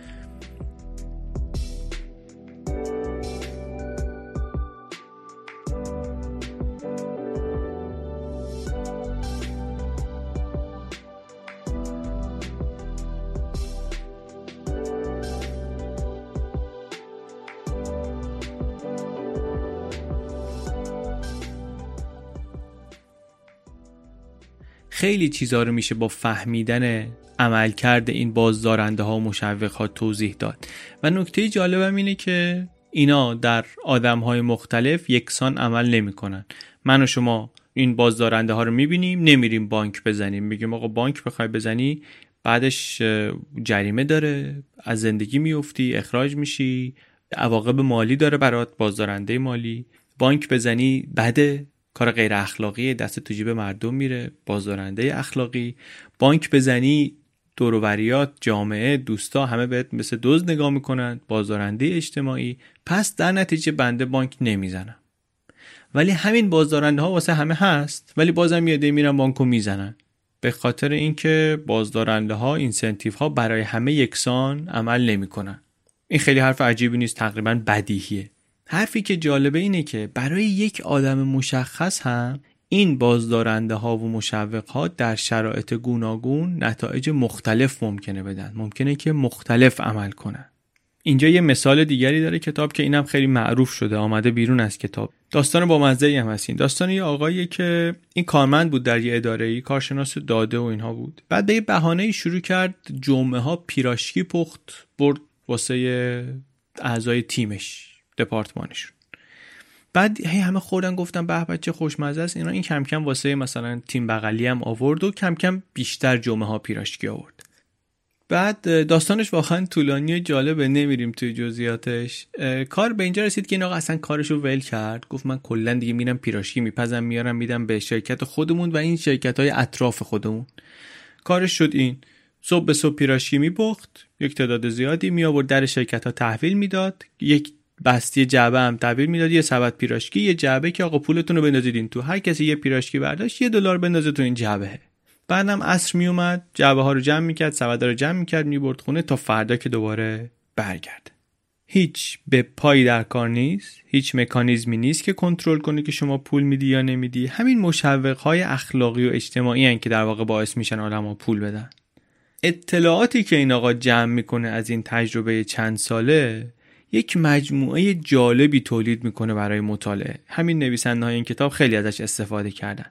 خیلی چیزا رو میشه با فهمیدن عملکرد این بازدارنده ها و مشوق ها توضیح داد. و نکته جالبم اینه که اینا در آدم های مختلف یکسان عمل نمی کنن. من و شما این بازدارنده ها رو میبینیم، نمیریم بانک بزنیم، میگیم آقا بانک بخوای بزنی بعدش جریمه داره، از زندگی میفتی، اخراج میشی، عواقب مالی داره برات، بازدارنده مالی. بانک بزنی بده، کار غیر اخلاقی، دست تو جیب مردم میره، بازدارنده اخلاقی. بانک بزنی دور و بریات، جامعه، دوستا همه بهت مثل دزد نگاه میکنن، بازدارنده اجتماعی. پس در نتیجه بنده بانک نمیزنم. ولی همین بازدارنده ها واسه همه هست، ولی بازم یاده میرن بانکو میزنن، به خاطر اینکه بازدارنده ها اینسنتیو ها برای همه یکسان عمل نمیکنن. این خیلی حرف عجیبی نیست، تقریبا بدیهیه. حرفی که جالبه اینه که برای یک آدم مشخص هم این بازدارنده ها و مشوق ها در شرایط گوناگون نتایج مختلف ممکنه بدن، ممکنه که مختلف عمل کنن. اینجا یه مثال دیگری داره کتاب که اینم خیلی معروف شده، آمده بیرون از کتاب. داستان با مزه‌ای هم هست. این داستان یه آقایی که این کارمند بود در یه اداره‌ای، کارشناس داده و اینها بود. بعد به یه بهانه‌ای شروع کرد جمعه ها پیراشکی پخت برد واسه اعضای تیمش، دپارتمانش. بعد هی همه خوردن گفتن به به چه خوشمزه است اینا. این کم کم واسه مثلا تیم بغلی هم آورد و کم کم بیشتر جمعه ها پیراشکی آورد. بعد داستانش واقعا طولانی و جالبه، نمیریم توی جزئیاتش. کار به اینجا رسید که این آقا اصلا کارشو ول کرد، گفت من کلا دیگه میرم پیراشکی میپزم میارم میدم به شرکت خودمون و این شرکت‌های اطراف خودمون. کارش شد این، صبح به صبح پیراشکی میپخت، یک تعداد زیادی میآورد در شرکت‌ها تحویل میداد، یک بستی جعبه هم تحویل میداد، یه سبد پیراشکی، یه جعبه که آقا پولتون رو بندازید این تو، هر کسی یه پیراشکی برداشت $1 بندازه تو این جعبه. بعدم عصر می اومد جعبه ها رو جمع میکرد، سبدا رو جمع میکرد، میبرد خونه تا فردا که دوباره برگرده. هیچ به پای در کار نیست، هیچ مکانیزمی نیست که کنترل کنه که شما پول میدی یا نمیدی. همین مشوق های اخلاقی و اجتماعی ان که در واقع باعث میشن آدم‌ها پول بدن. اطلاعاتی که این آقا جمع میکنه از این تجربه چند ساله یک مجموعه جالبی تولید میکنه برای مطالعه. همین نویسنده‌های این کتاب خیلی ازش استفاده کردن.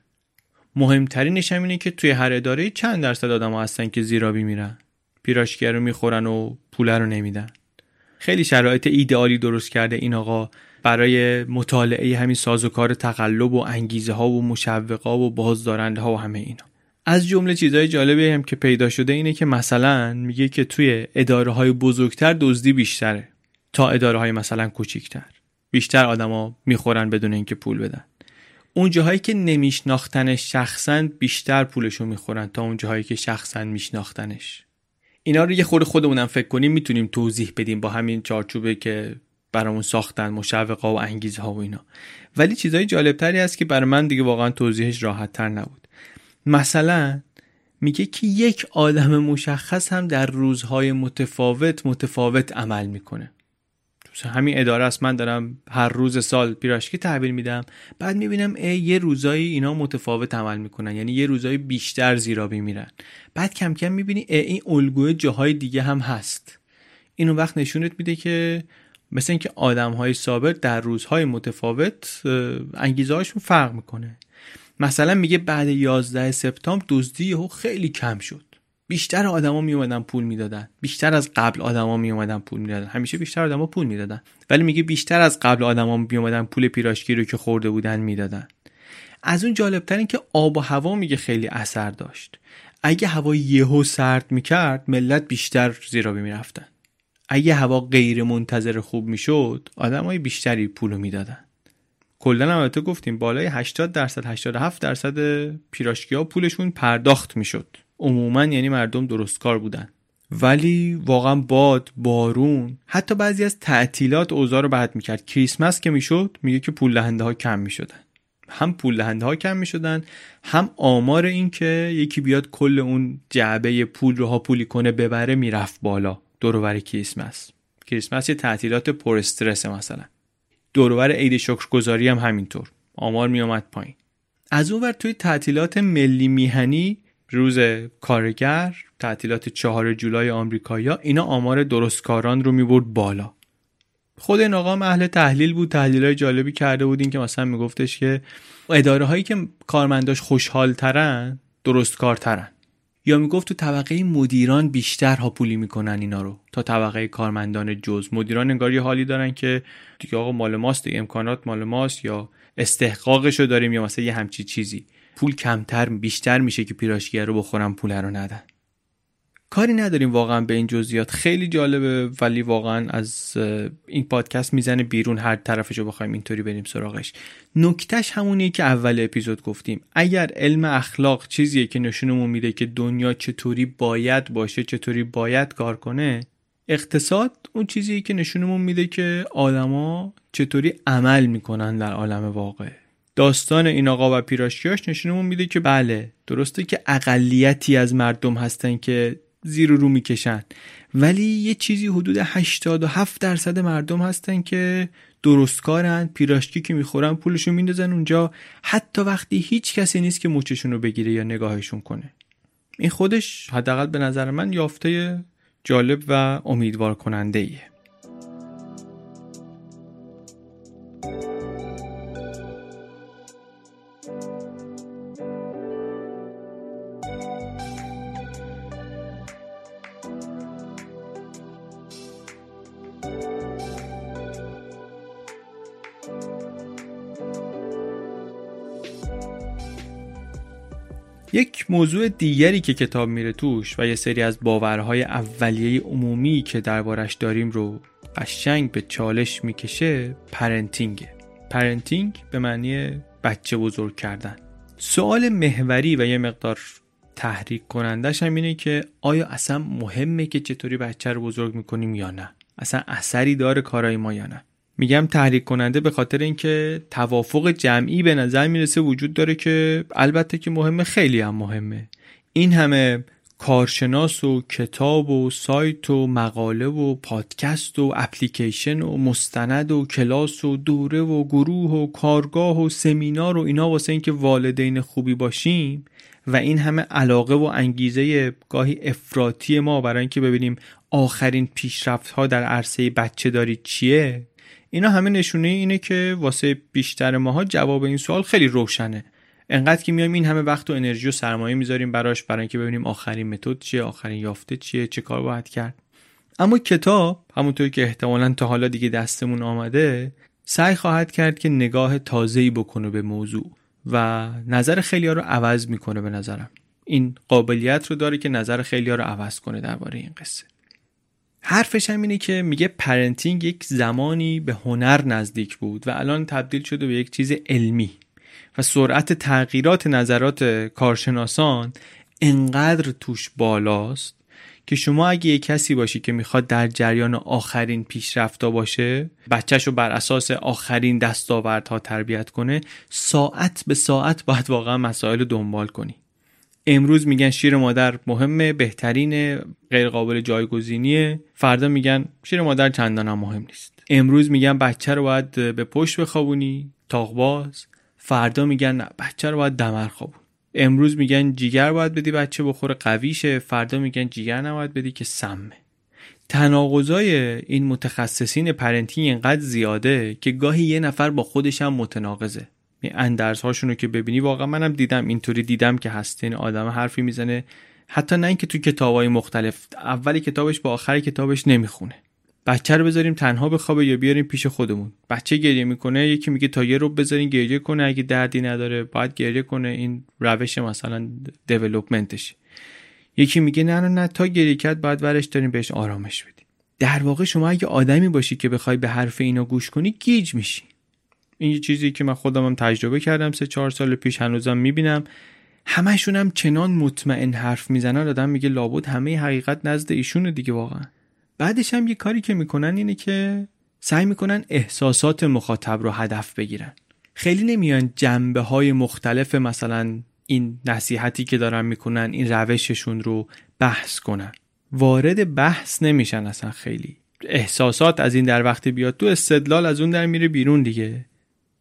مهمترینش هم اینه که توی هر اداره چند درصد آدم‌ها هستن که زیرابی میرن، پیراشکی رو میخورن و پول رو نمیدن. خیلی شرایط ایدئالی درست کرده این آقا برای مطالعه همین سازوکار تقلب و انگیزه ها و مشوق‌ها و بازدارنده ها و همه اینا. از جمله چیزهای جالبی هم که پیدا شده اینه که مثلا میگه که توی اداره‌های بزرگتر دزدی بیشتره تا اداره‌های مثلا کوچیک‌تر. بیشتر آدم‌ها میخورن بدون اینکه پول بدن. اون جاهایی که نمیشناختنش شخصاً بیشتر پولشو میخورن تا اون جاهایی که شخصاً میشناختنش. اینا رو یه خورده خودمونم فکر کنیم میتونیم توضیح بدیم با همین چارچوبی که برامون ساختن، مشوق‌ها و انگیزه‌ها و اینا. ولی چیزای جالبتری هست که برای من دیگه واقعاً توضیحش راحت‌تر نبود. مثلا میگه که یک آدم مشخص هم در روزهای متفاوت عمل میکنه. همین اداره است، من دارم هر روز سال پیراشکی تحویل میدم، بعد میبینم یه روزایی اینا متفاوت عمل میکنن، یعنی یه روزایی بیشتر زیرابی میرن. بعد کم کم میبینی این الگوی جاهای دیگه هم هست. اینو وقت نشونت میده که مثلا اینکه آدمهای ثابت در روزهای متفاوت انگیزه‌هاشون فرق میکنه. مثلا میگه بعد 11 سپتامبر دزدی‌ها خیلی کم شد، بیشتر آدما می اومدن پول میدادن. بیشتر از قبل آدما می اومدن پول میدادن. همیشه بیشتر آدما پول میدادن، ولی میگه بیشتر از قبل آدما می اومدن پول پیراشکی رو که خورده بودن میدادن. از اون جالب ترین که آب و هوا میگه خیلی اثر داشت. اگه هوا یهو سرد میکرد ملت بیشتر زیرابی میرفتن. اگه هوا غیر منتظر خوب میشد آدمای بیشتری پولو میدادن. کلا هم البته گفتیم بالای 80% 87% پیراشکی ها پولشون پرداخت میشد. عموما یعنی مردم درست کار بودن. ولی واقعا باد، بارون، حتی بعضی از تعطیلات اوضاع رو بد میکرد. کریسمس که میشد میگه که پول دهنده ها کم میشدن. هم پول دهنده ها کم میشدن، هم آمار این که یکی بیاد کل اون جعبه پول رو هاپولی کنه ببره میرفت بالا. دور و بر کریسمس. کریسمس یه تعطیلات پر استرس مثلا. دور و بر عید شکرگزاری هم همینطور. آمار میومد پایین. از اون ور توی تعطیلات ملی میهنی، روز کارگر، تعطیلات 4 جولای آمریکایی‌ها، اینا آمار درستکاران رو میبرد بالا. خود این آقا اهل تحلیل بود، تحلیل‌های جالبی کرده بود. این که مثلا میگفتش که اداره‌هایی که کارمنداش خوشحال‌ترن درستکارترن. یا میگفت تو طبقه مدیران بیشتر ها پولی میکنن اینا رو تا طبقه کارمندان جز. مدیران انگار یه حالی دارن که دیگه آقا مال ماست دیگه، امکانات مال ماست یا استحقاقشو داریم یا مثلا یه همچین چیزی. پول کمتر بیشتر میشه که پیراشکی رو بخورن پول رو ندن. کاری نداریم واقعا به این جزئیات، خیلی جالبه ولی واقعا از این پادکست میزنه بیرون هر طرفشو بخوایم اینطوری بریم سراغش. نکتهش همونیه که اول اپیزود گفتیم. اگر علم اخلاق چیزیه که نشونمون میده که دنیا چطوری باید باشه، چطوری باید کار کنه، اقتصاد اون چیزیه که نشونمون میده که آدما چطوری عمل میکنن در عالم واقع. داستان این آقا و پیراشکیاش نشونمون میده که بله، درسته که اقلیتی از مردم هستن که زیر و رو میکشن، ولی یه چیزی حدود 87% مردم هستن که درستکارن، پیراشکی که میخورن پولشو میندازن اونجا، حتی وقتی هیچ کسی نیست که مچشون رو بگیره یا نگاهشون کنه. این خودش حداقل به نظر من یافته جالب و امیدوار کننده ایه. یک موضوع دیگری که کتاب میره توش و یه سری از باورهای اولیه عمومی که دربارش داریم رو قشنگ به چالش میکشه پرنتینگه. پرنتینگ به معنی بچه بزرگ کردن. سوال محوری و یه مقدار تحریک کنندش هم اینه که آیا اصلا مهمه که چطوری بچه رو بزرگ میکنیم یا نه؟ اصلا اثری داره کارهای ما یا نه؟ میگم تحریک کننده به خاطر اینکه توافق جمعی به نظر میرسه وجود داره که البته که مهمه، خیلی هم مهمه. این همه کارشناس و کتاب و سایت و مقاله و پادکست و اپلیکیشن و مستند و کلاس و دوره و گروه و کارگاه و سمینار و اینا واسه اینکه والدین خوبی باشیم و این همه علاقه و انگیزه گاهی افراطی ما برای اینکه ببینیم آخرین پیشرفت‌ها در عرصه بچه‌داری چیه، اینا همه نشونه اینه که واسه بیشتر ماها جواب این سوال خیلی روشنه. انقدر که میایم این همه وقت و انرژی و سرمایه میذاریم برای اینکه ببینیم آخرین متد چیه، آخرین یافته چیه، چه کار باید کرد. اما کتاب همونطوری که احتمالاً تا حالا دیگه دستمون آمده، سعی خواهد کرد که نگاه تازه‌ای بکنه به موضوع و نظر خیلی‌ها رو عوض میکنه. به نظرم این قابلیت رو داره که نظر خیلی‌ها رو عوض کنه درباره این قصه. حرفش هم اینه که میگه پرنتینگ یک زمانی به هنر نزدیک بود و الان تبدیل شده به یک چیز علمی و سرعت تغییرات نظرات کارشناسان انقدر توش بالاست که شما اگه یک کسی باشی که میخواد در جریان آخرین پیشرفت‌ها باشه، بچه‌شو بر اساس آخرین دستاوردها تربیت کنه، ساعت به ساعت باید واقعا مسائل رو دنبال کنی. امروز میگن شیر مادر مهمه، بهترینه، غیر قابل جایگزینیه، فردا میگن شیر مادر چندان هم مهم نیست. امروز میگن بچه رو باید به پشت بخوابونی، تاقباز، فردا میگن نه، بچه رو باید دمر خوابون. امروز میگن جیگر باید بدی بچه بخوره قویشه، فردا میگن جیگر نباید بدی که سمه. تناقضای این متخصصین پرنتینگ اینقدر زیاده که گاهی یه نفر با خودش هم متناقضه. اندرس هاشون رو که ببینی، واقعا منم دیدم اینطوری دیدم که هستین آدم حرفی میزنه، حتی نه اینکه تو کتابای مختلف اولی کتابش با آخری کتابش نمیخونه. بچه رو بذاریم تنها بخوابه یا بیاریم پیش خودمون؟ بچه گریه میکنه، یکی میگه تا یه رو بذارین گریه کنه، اگه دردی نداره باید گریه کنه، این روش مثلا دیولپمنتش. یکی میگه نه تا گریه کرد باید ورش داریم بهش آرامش بدیم. در واقع شما اگه آدمی باشی که بخوای به حرف اینا گوش کنی گیج میشی. این یه چیزی که من خودم هم تجربه کردم 3-4 سال پیش، هنوزم میبینم همشون هم چنان مطمئن حرف میزنن آدم میگه لابد همه حقیقت نزد ایشونه دیگه واقعا. بعدش هم یه کاری که میکنن اینه که سعی میکنن احساسات مخاطب رو هدف بگیرن. خیلی نمیان جنبه های مختلف مثلا این نصیحتی که دارن میکنن، این روششون رو بحث کنن. وارد بحث نمیشن اصلا، خیلی احساسات از این در وقتی بیاد تو استدلال از اون در میره بیرون دیگه.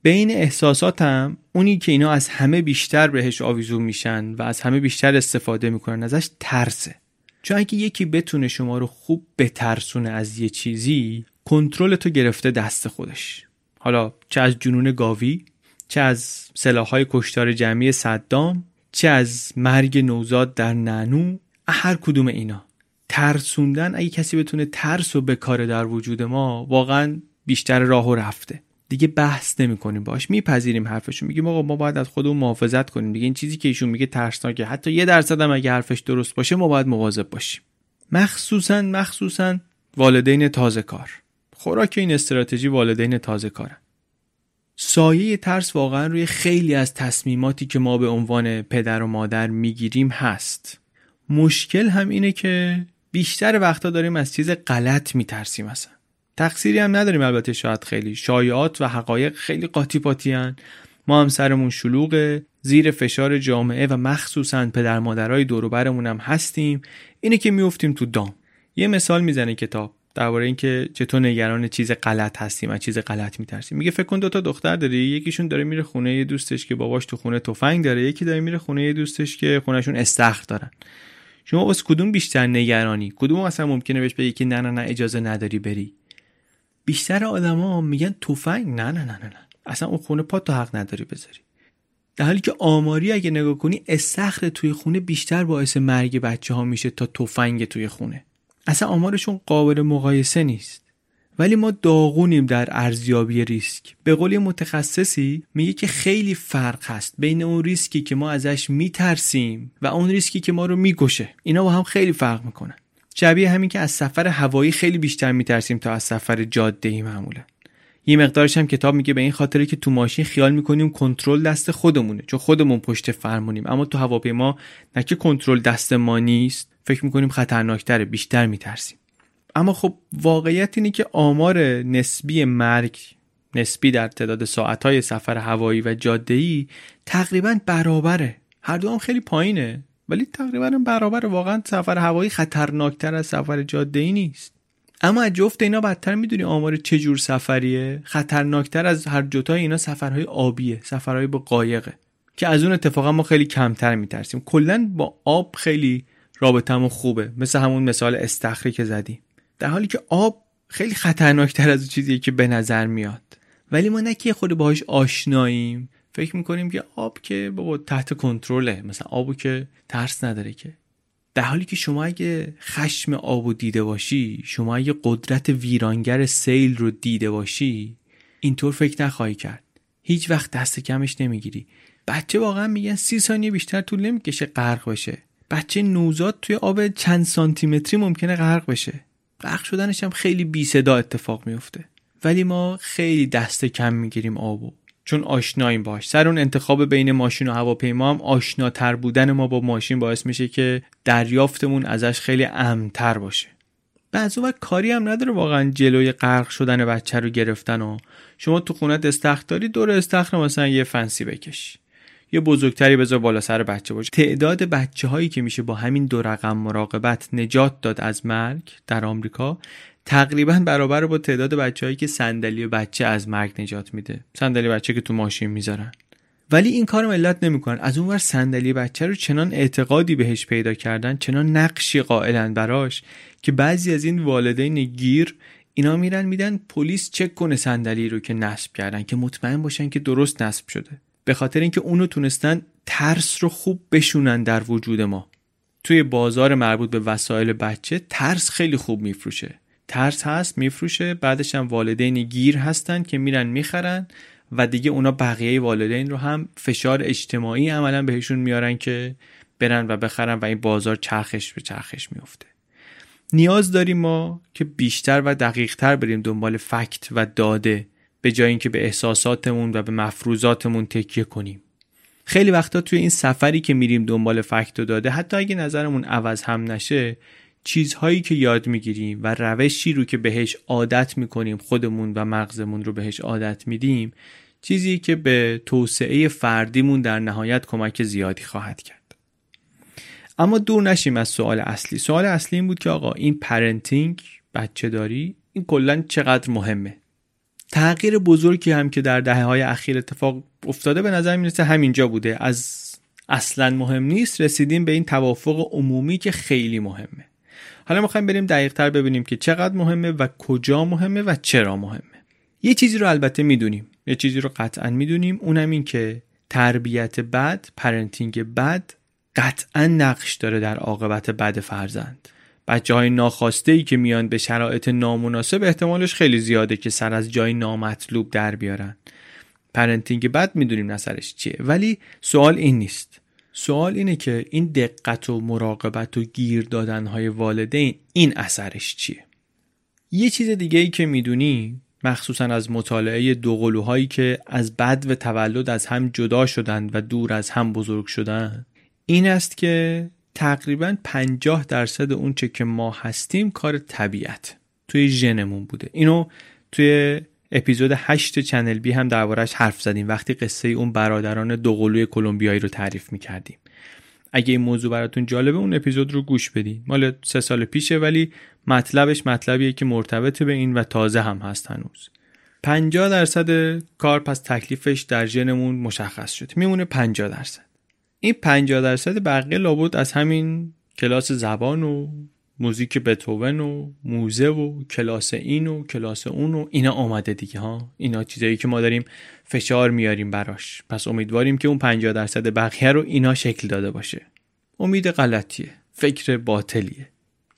بین احساسات هم اونی که اینا از همه بیشتر بهش آویزون میشن و از همه بیشتر استفاده میکنن ازش ترسه. چون اگه یکی بتونه شما رو خوب بترسونه از یه چیزی، کنترل تو گرفته دست خودش. حالا چه از جنون گاوی، چه از سلاح‌های کشتار جمعی صدام، چه از مرگ نوزاد در نانو، هر کدوم اینا ترسوندن. اگه کسی بتونه ترس رو بکاره در وجود ما، واقعا بیشتر راهو رفته. دیگه بحث نمی‌کنیم باش، میپذیریم حرفشو، میگیم آقا ما باید از خودمون محافظت کنیم دیگه، این چیزی که ایشون میگه ترسناکه، حتی 1% هم اگه حرفش درست باشه ما باید مواظب باشیم. مخصوصاً والدین تازه کار، خوراک این استراتژی والدین تازه کارن. سایه ترس واقعا روی خیلی از تصمیماتی که ما به عنوان پدر و مادر میگیریم هست. مشکل هم اینه که بیشتر وقتا داریم از چیز غلط میترسیم. اصلا تقصیری هم نداریم، البته شاید خیلی شایعات و حقایق خیلی قاطی پاتی هن. ما هم سرمون شلوغه، زیر فشار جامعه و مخصوصاً پدر مادرای دور و برمون هم هستیم. اینه که میافتیم تو دام. یه مثال میزنه کتاب درباره اینکه چطور نگران چیز غلط هستیم، از چیز غلط میترسیم. میگه فکر کن دو تا دختر داری، یکیشون داره میره خونه یه دوستش که باباش تو خونه تفنگ داره، یکی داره میره خونه یه دوستش که خونهشون استخر دارن. شما از کدوم بیشتر نگرانی؟ کدوم اصلا ممکنه بهش بگی که نه نه نه اجازه نداری بری؟ بیشتر آدما میگن تفنگ نه نه نه نه اصلا اون خونه پات تو حق نداری بذاری. در حالی که آماری اگه نگاه کنی استخر توی خونه بیشتر باعث مرگ بچه‌ها میشه تا تفنگ توی خونه. اصلا آمارشون قابل مقایسه نیست. ولی ما داغونیم در ارزیابی ریسک. به قول متخصصی میگه که خیلی فرق هست بین اون ریسکی که ما ازش میترسیم و اون ریسکی که ما رو میکشه. اینا با هم خیلی فرق میکنن. شبیه همین که از سفر هوایی خیلی بیشتر میترسیم تا از سفر جاده‌ای معمولا. یه مقدارش هم کتاب میگه به این خاطره که تو ماشین خیال میکنیم کنترل دست خودمونه، چون خودمون پشت فرمونیم، اما تو هواپیما نه که کنترل دست ما نیست، فکر میکنیم خطرناکتره، بیشتر میترسیم. اما خب واقعیت اینه که آمار نسبی مرگ، نسبی در تعداد ساعت‌های سفر هوایی و جاده‌ای، تقریبا برابره. هر دوام خیلی پایینه ولی تقریبا برابره. واقعا سفر هوایی خطرناکتر از سفر جاده‌ای نیست. اما از جفت اینا بدتر میدونی آمار چه جور سفریه؟ خطرناکتر از هر جوتای اینا سفرهای آبیه، سفرهای با قایقه که از اون اتفاقا ما خیلی کمتر میترسیم. کلا با آب خیلی رابطه‌مون خوبه، مثل همون مثال استخری که زدیم. در حالی که آب خیلی خطرناکتر از اون چیزیه که به نظر میاد، ولی ما نه که خود باهاش آشناییم، فکر میکنیم که آب که بابا تحت کنترله، مثلا آبو که ترس نداره که. در حالی که شما اگه خشم آبو دیده باشی، شما اگه قدرت ویرانگر سیل رو دیده باشی، اینطور فکر نخواهی کرد، هیچ وقت دست کمش نمیگیری. بچه واقعا میگن 30 ثانیه بیشتر طول نمیکشه غرق بشه. بچه نوزاد توی آب چند سانتی متری ممکنه غرق بشه، غرق شدنش هم خیلی بی صدا اتفاق میفته. ولی ما خیلی دست کم میگیریم آبو، چون آشناییم باش. سر اون انتخاب بین ماشین و هواپیما هم آشناتر بودن ما با ماشین باعث میشه که دریافتمون ازش خیلی امن‌تر باشه. بعضی وقت کاری هم نداره واقعا جلوی غرق شدن بچه رو گرفتن. و شما تو خونت استخر داری، دور استخر مثلا یه فنسی بکش، یه بزرگتری بذار بالا سر بچه باشه. تعداد بچه‌هایی که میشه با همین دو رقم مراقبت نجات داد از مرگ در آمریکا تقریبا برابر با تعداد بچه‌هایی که صندلی بچه از مرگ نجات میده، صندلی بچه که تو ماشین میذارن. ولی این کارو ملت نمیکنن. از اونور صندلی بچه رو چنان اعتقادی بهش پیدا کردن، چنان نقشی قائلن براش، که بعضی از این والدین گیر اینا میرن میدن پلیس چک کنه صندلی رو که نصب کردن، که مطمئن باشن که درست نصب شده، به خاطر اینکه اونو تونستن ترس رو خوب بشونن در وجود ما. توی بازار مربوط به وسایل بچه ترس خیلی خوب میفروشه. ترس هست میفروشه، بعدش هم والدین گیر هستن که میرن میخرن و دیگه اونا بقیه والدین رو هم فشار اجتماعی عملا بهشون میارن که برن و بخرن و این بازار چرخش به چرخش میفته. نیاز داریم ما که بیشتر و دقیق تر بریم دنبال فکت و داده، به جای اینکه به احساساتمون و به مفروضاتمون تکیه کنیم. خیلی وقتا توی این سفری که میریم دنبال فکت و داده، حتی اگه نظرمون عوض هم نشه، چیزهایی که یاد میگیریم و روشی رو که بهش عادت میکنیم، خودمون و مغزمون رو بهش عادت میدیم، چیزی که به توسعه فردیمون در نهایت کمک زیادی خواهد کرد. اما دور نشیم از سوال اصلی. سوال اصلی این بود که آقا این پرنتینگ، بچه داری، این کلاً چقدر مهمه؟ تغییر بزرگی هم که در دهه‌های اخیر اتفاق افتاده به نظر میرسه همینجا بوده. از اصلاً مهم نیست رسیدیم به این توافق عمومی که خیلی مهمه. حالا می‌خوایم بریم دقیق‌تر ببینیم که چقدر مهمه و کجا مهمه و چرا مهمه. یه چیزی رو البته میدونیم، یه چیزی رو قطعاً میدونیم، اونم این که تربیت بد، پرنتینگ بد قطعاً نقش داره در عاقبت بد فرزند. بچه‌های ناخواسته‌ای که میان به شرایط نامناسب، احتمالش خیلی زیاده که سر از جای نامطلوب در بیارن. پرنتینگ بد میدونیم نظرش چیه، ولی سوال این نیست. سوال اینه که این دقت و مراقبت و گیر دادن‌های والدین، این اثرش چیه؟ یه چیز دیگه‌ای که میدونی، مخصوصاً از مطالعه دوقلوهایی که از بد و تولد از هم جدا شدند و دور از هم بزرگ شدند، این است که تقریباً 50% اون چه که ما هستیم کار طبیعت توی ژنمون بوده. اینو توی اپیزود 8 چنل بی هم درباره‌اش حرف زدیم وقتی قصه اون برادران دوقلوی کلمبیایی رو تعریف می‌کردیم. اگه این موضوع براتون جالبه اون اپیزود رو گوش بدین. مال 3 سال پیشه ولی مطلبش مطلبیه که مرتبط به این و تازه هم هست هنوز. 50% کار پس تکلیفش در ژنمون مشخص شد. میمونه 50%. این 50% بقیه لابد از همین کلاس زبان و موزیک بتهوون و موزه و کلاس این و کلاس اون و اینا آمده دیگه ها. اینا چیزایی که ما داریم فشار میاریم براش. پس امیدواریم که اون 50% بقیه رو اینا شکل داده باشه. امید غلطیه. فکر باطلیه.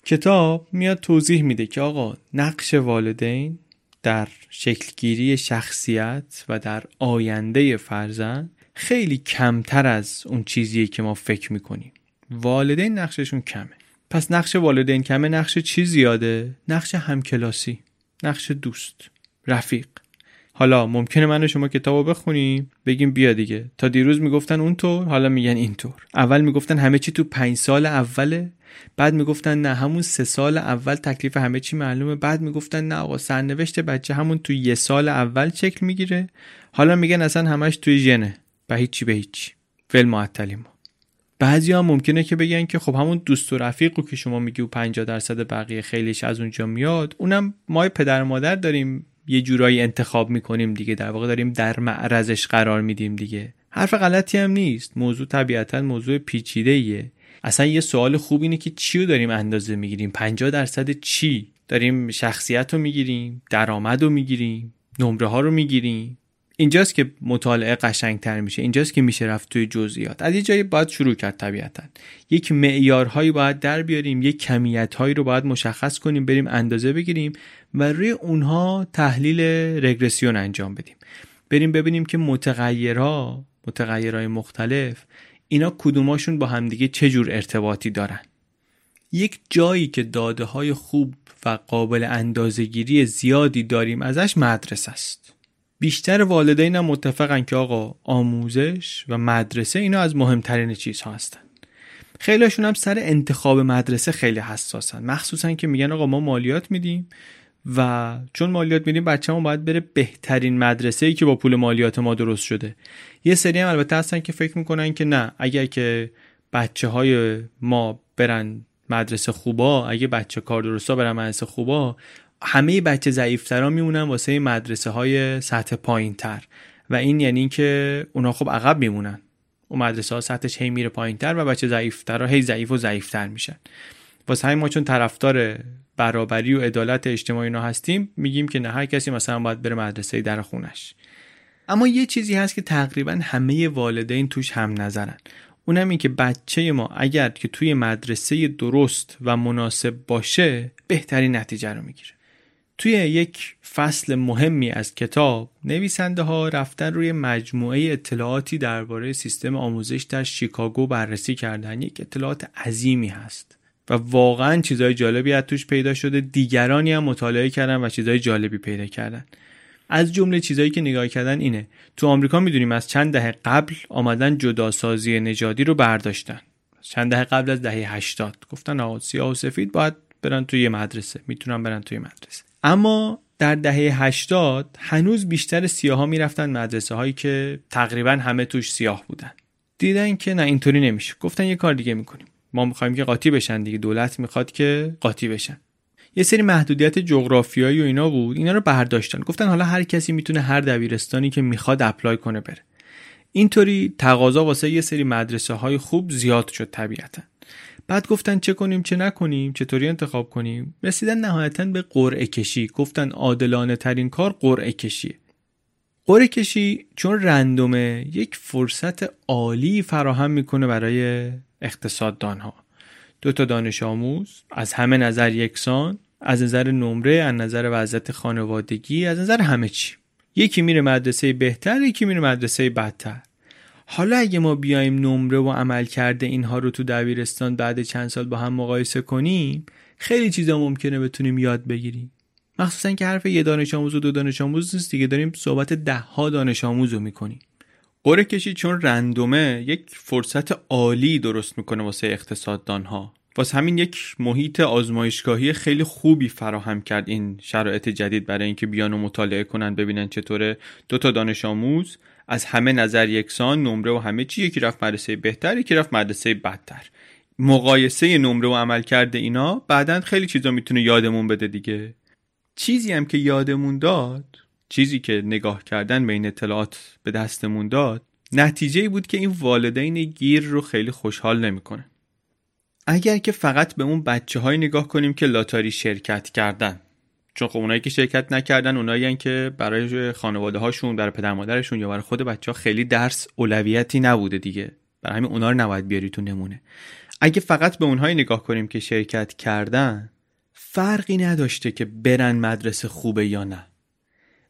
کتاب میاد توضیح میده که آقا نقش والدین در شکلگیری شخصیت و در آینده فرزند خیلی کمتر از اون چیزیه که ما فکر میکنیم. والدین نقششون کمه. پس نقش والدین کمه، نقش چی زیاده؟ نقش همکلاسی، نقش دوست، رفیق. حالا ممکنه من و شما کتابو بخونیم بگیم بیا دیگه، تا دیروز میگفتن اونطور، حالا میگن اینطور. اول میگفتن همه چی تو 5 سال اوله، بعد میگفتن نه همون 3 سال اول تکلیف همه چی معلومه، بعد میگفتن نه آقا سرنوشت بچه همون تو 1 سال اول شکل میگیره، حالا میگن اصلا همش توی ژنه، به هیچی. فعل معطلیم. بعضیا ممکنه که بگن که خب همون دوست و رفیقو که شما میگی و 50% بقیه خیلیش از اونجا میاد، اونم ما پدر مادر داریم یه جورایی انتخاب میکنیم دیگه، در واقع داریم در معرضش قرار میدیم دیگه. حرف غلطی هم نیست، موضوع طبیعتاً موضوع پیچیده‌ایه. اصلا یه سوال خوب اینه که چیو داریم اندازه میگیریم؟ 50% چی؟ داریم شخصیت رو میگیریم، درآمد رو میگیریم، نمره ها رو میگیریم. اینجاست که مطالعه قشنگتر میشه، اینجاست که میشه رفت توی جزئیات. از یه جایی باید شروع کرد طبیعتاً. یک معیارهایی باید در بیاریم، یک کمیت‌هایی رو باید مشخص کنیم، بریم اندازه بگیریم و روی اونها تحلیل رگرسیون انجام بدیم. بریم ببینیم که متغیرهای مختلف اینا کدوماشون با همدیگه چه جور ارتباطی دارن. یک جایی که داده‌های خوب و قابل اندازه‌گیری زیادی داریم ازش مدرسه است. بیشتر والدین هم متفقن که آقا آموزش و مدرسه اینا از مهمترین چیزها هستن. خیلیشون هم سر انتخاب مدرسه خیلی حساسن، مخصوصا که میگن آقا ما مالیات میدیم و چون مالیات میدیم بچه‌مون باید بره بهترین مدرسه‌ای که با پول مالیات ما درست شده. یه سری هم البته هستن که فکر میکنن که نه، اگه که بچه‌های ما برن مدرسه خوبا، اگه بچه کار درستا برن مدرسه خوبا، همه بچه ضعیف‌ترا میمونن واسه مدرسه‌های سطح پایین‌تر و این یعنی که اونا خب عقب میمونن. اون مدرسه‌ها سطحش هی میره پایین‌تر و بچه ضعیف‌ترا هی ضعیف و ضعیف‌تر میشن. واسه همین ما چون طرفدار برابری و عدالت اجتماعی اینا هستیم، میگیم که نه هر کسی مثلا باید بره مدرسه در خونش. اما یه چیزی هست که تقریبا همه والدین توش هم نظرن. اونم این که بچه ما اگر که توی مدرسه درست و مناسب باشه، بهترین نتیجه رو میگیره. توی یک فصل مهمی از کتاب نویسنده ها رفتن روی مجموعه اطلاعاتی درباره سیستم آموزش در شیکاگو بررسی کردن. یک اطلاعات عظیمی هست و واقعا چیزای جالبی از توش پیدا شده. دیگرانی هم مطالعه کردن و چیزای جالبی پیدا کردن. از جمله چیزایی که نگاه کردن اینه: تو آمریکا میدونیم از چند دهه قبل آمدن جداسازی نژادی رو برداشتن. چند دهه قبل از دهه 80 گفتن آقا سیاه و سفید باید برن توی مدرسه، میتونن برن توی مدرسه. اما در دهه 80 هنوز بیشتر سیاها میرفتن مدرسه هایی که تقریبا همه توش سیاه بودن. دیدن که نه اینطوری نمیشه، گفتن یه کار دیگه میکنیم. ما میخوایم که قاطی بشن دیگه، دولت میخواد که قاطی بشن. یه سری محدودیت جغرافیایی و اینا بود، اینا رو برداشتن. گفتن حالا هر کسی میتونه هر دبیرستانی که میخواد اپلای کنه بره. اینطوری تقاضا واسه یه سری مدرسه های خوب زیاد شد طبیعتا. بعد گفتن چه کنیم چه نکنیم، چطوری انتخاب کنیم. رسیدن نهایتاً به قرعه کشی. گفتن عادلانه ترین کار قرعه کشیه. قرعه کشی چون رندومه یک فرصت عالی فراهم میکنه برای اقتصاددانها. 2 تا دانش آموز از همه نظر یکسان، از نظر نمره، از نظر وضعیت خانوادگی، از نظر همه چی. یکی میره مدرسه بهتر، یکی میره مدرسه بدتر. حالا اگه ما بیایم نمره و عملکرد اینها رو تو دبیرستان بعد چند سال با هم مقایسه کنیم، خیلی چیزا ممکنه بتونیم یاد بگیریم. مخصوصا که حرف یه دانش آموز و 2 دانش آموز نیست دیگه، داریم صحبت 10 دانش آموز رو می‌کنیم. قرعه کشی چون رندومه یک فرصت عالی درست میکنه واسه اقتصاددان‌ها. واسه همین یک محیط آزمایشگاهی خیلی خوبی فراهم کرد این شرایط جدید برای اینکه بیان و مطالعه کنن ببینن چطوره 2 تا دانش آموز از همه نظر یکسان، نمره و همه چی، یکی رفت مدرسه بهتر، یکی رفت مدرسه بدتر. مقایسه نمره و عمل کرده اینا بعدن خیلی چیزا میتونه یادمون بده دیگه. چیزی هم که یادمون داد، چیزی که نگاه کردن به این اطلاعات به دستمون داد، نتیجه‌ای بود که این والدین گیر رو خیلی خوشحال نمی‌کنه. اگر که فقط به اون بچه‌های نگاه کنیم که لاتاری شرکت کردن، چون خب اونایی که شرکت نکردن اونایین که برای خانواده‌هاشون، برای پدر مادرشون یا برای خود بچه‌ها خیلی درس اولویتی نبوده دیگه، برای همین اونا رو نباید بیاری تو نمونه. اگه فقط به اون‌های نگاه کنیم که شرکت کردن، فرقی نداشته که برن مدرسه خوبه یا نه.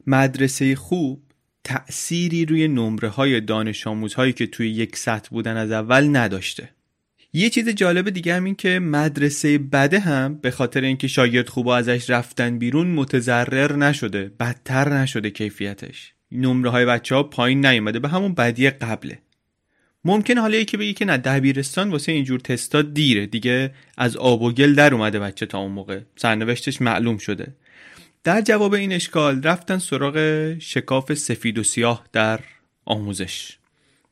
مدرسه خوب تأثیری روی نمره‌های دانش آموزهایی که توی یک سطح بودن از اول نداشته. یه چیز جالب دیگه هم این که مدرسه بده هم به خاطر اینکه شاگرد خوبا ازش رفتن بیرون متضرر نشده، بدتر نشده کیفیتش. نمره‌های بچه‌ها پایین نیومده، به همون بدی قبله. ممکنه حالا یکی بگه که نه دبیرستان واسه اینجور تستا دیره دیگه، از آب و گل در اومده بچه، تا اون موقع سرنوشتش معلوم شده. در جواب این اشکال رفتن سراغ شکاف سفید و سیاه در آموزش،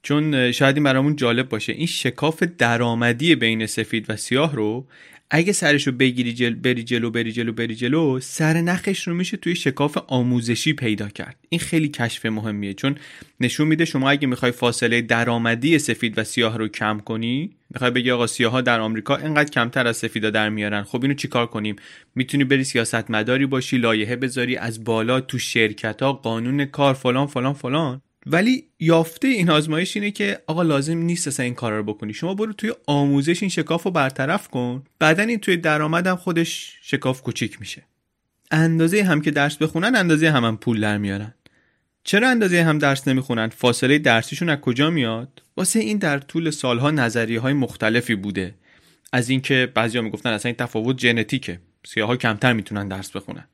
چون شاید این برامون جالب باشه. این شکاف درآمدی بین سفید و سیاه رو اگه سرش رو بگیری بری جلو سر نخش رو میشه توی شکاف آموزشی پیدا کرد. این خیلی کشف مهمیه، چون نشون میده شما اگه میخوای فاصله درآمدی سفید و سیاه رو کم کنی، میخوای بگی آقا سیاها در آمریکا اینقدر کمتر از سفیدا در میارن، خب اینو چیکار کنیم؟ میتونی بری سیاستمداری باشی، لایحه بذاری از بالا، تو شرکت‌ها قانون کار فلان فلان فلان. ولی یافته این آزمایش اینه که آقا لازم نیست اصلا این کارا رو بکنی، شما برو توی آموزش این شکاف رو برطرف کن، بعدن این توی درآمد هم خودش شکاف کوچیک میشه. اندازه هم که درس بخونن، اندازه هم پول در میارن. چرا اندازه هم درس نمیخونن؟ فاصله درسیشون از کجا میاد؟ واسه این در طول سالها نظریه‌های مختلفی بوده، از اینکه بعضیا میگفتن اصلا این تفاوت ژنتیکه، سیاها کمتر میتونن درس بخونن.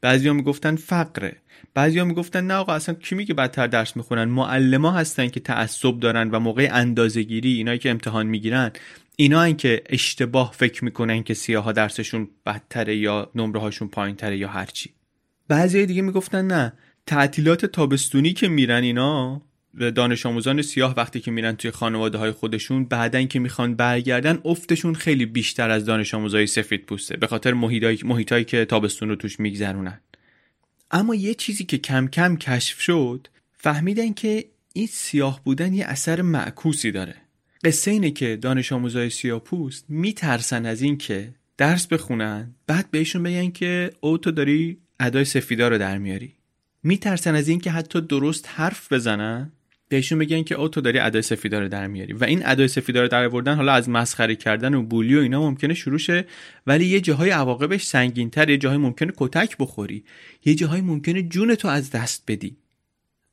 بعضیا میگفتن فقره. بعضیا میگفتن نه آقا اصلا کی میگه بدتر درس میخونن؟ معلما هستن که تعصب دارن و موقع اندازه‌گیری، اینایی که امتحان میگیرن، اینایین که اشتباه فکر میکنن که سیاها درسشون بدتره یا نمره‌هاشون پایین‌تره یا هرچی. بعضیای دیگه میگفتن نه، تعطیلات تابستونی که میرن اینا، دانش آموزان سیاه وقتی که میرن توی خانواده‌های خودشون، بعدن که میخوان برگردن افتشون خیلی بیشتر از دانش آموزای سفیدپوسته، به خاطر محیطایی که تابستون رو توش میگذرونن. اما یه چیزی که کم کم کشف شد، فهمیدن که این سیاه بودن یه اثر معکوسی داره. قصه اینه که دانش آموزای سیاه‌پوست میترسن از این که درس بخونن بعد بهشون بگن که او تو داری ادای سفیدا رو در میاری. میترسن از این که حتی درست حرف بزنن بهشون بگن که او تو داری ادای سفیدا رو در میاری. و این ادای سفیدا رو در آوردن حالا از مسخره کردن و بولی و اینا ممکنه شروع شه، ولی یه جاهای عواقبش سنگین‌تر، یه جاهای ممکنه کتک بخوری، یه جاهای ممکنه جونتو از دست بدی.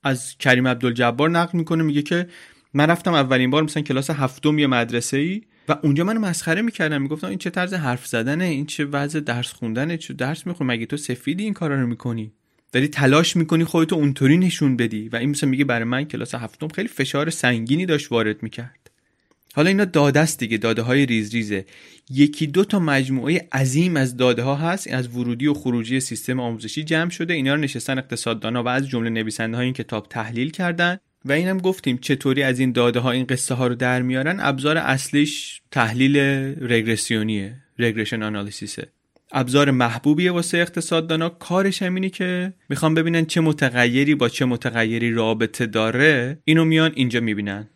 از کریم عبدالجبار نقل میکنه، میگه که من رفتم اولین بار مثلا کلاس هفتم یه مدرسه‌ای و اونجا منو مسخره میکردن، میگفتن این چه طرز حرف زدنه، این چه وضع درس خوندنه، چه درس میخونی، مگه تو سفیدی این کارا رو میکنی؟ داری تلاش میکنی خودتو اونطوری نشون بدی. و این مثلا میگه برای من کلاس هفتم خیلی فشار سنگینی داشت وارد میکرد. حالا اینا داده است دیگه، داده های ریز ریزه، یکی دو تا مجموعه عظیم از داده ها هست از ورودی و خروجی سیستم آموزشی جمع شده. اینا رو نشستن اقتصاددانا و از جمله نویسنده های این کتاب تحلیل کردن و اینم گفتیم چطوری از این داده ها این قصه ها رو در میارن. ابزار اصلیش تحلیل رگرسیونیه، رگرشن آنالیسیسه، ابزار محبوبیه واسه اقتصاددانا. کارش همینه که میخوان ببینن چه متغیری با چه متغیری رابطه داره، اینو میان اینجا میبینن.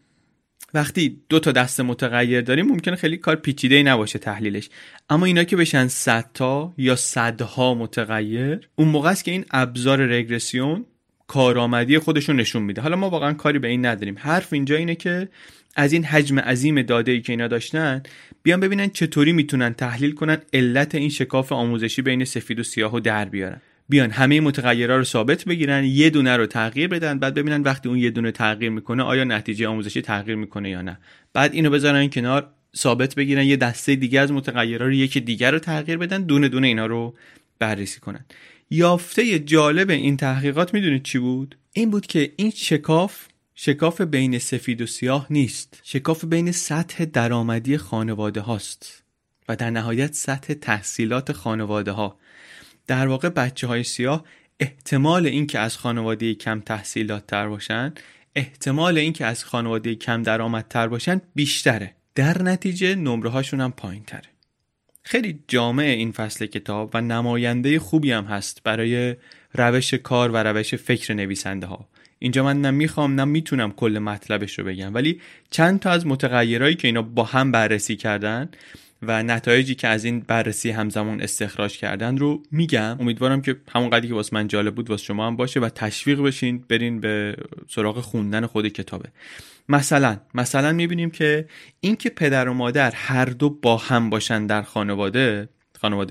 وقتی دو تا دست متغیر داریم ممکنه خیلی کار پیچیده‌ای نباشه تحلیلش، اما اینا که بشن 100 تا یا صدها متغیر، اون موقع است که این ابزار رگرسیون کارآمدی خودشون نشون میده. حالا ما واقعا کاری به این نداریم، حرف اینجا اینه که از این حجم عظیم داده‌ای که اینا داشتن بیان ببینن چطوری میتونن تحلیل کنن علت این شکاف آموزشی بین سفید و سیاهو در بیارن، بیان همه متغیرها رو ثابت بگیرن، یه دونه رو تغییر بدن، بعد ببینن وقتی اون یه دونه تغییر میکنه آیا نتیجه آموزشی تغییر میکنه یا نه. بعد اینو بذارن کنار، ثابت بگیرن، یه دسته دیگه از متغیرها رو یکی دیگر رو تغییر بدن، دونه دونه اینا رو بررسی کنن. یافته جالب این تحقیقات میدونید چی بود؟ این بود که این شکاف بین سفید و سیاه نیست، شکاف بین سطح درآمدی خانواده هاست و در نهایت سطح تحصیلات خانواده ها. در واقع بچه های سیاه احتمال این که از خانواده کم تحصیلات تر باشن، احتمال این که از خانواده کم درآمد تر باشن بیشتره. در نتیجه نمره هاشون هم پایین تره. خیلی جامع این فصل کتاب و نماینده خوبی هم هست برای روش کار و روش فکر نویسنده ها. اینجا من نه میخوام نه میتونم کل مطلبش رو بگم، ولی چند تا از متغیرهایی که اینا با هم بررسی کردن و نتایجی که از این بررسی همزمان استخراج کردن رو میگم. امیدوارم که همون قدری که واسه من جالب بود واسه شما هم باشه و تشویق بشین برین به سراغ خوندن خود کتابه. مثلا میبینیم که اینکه پدر و مادر هر دو با هم باشن در خانواده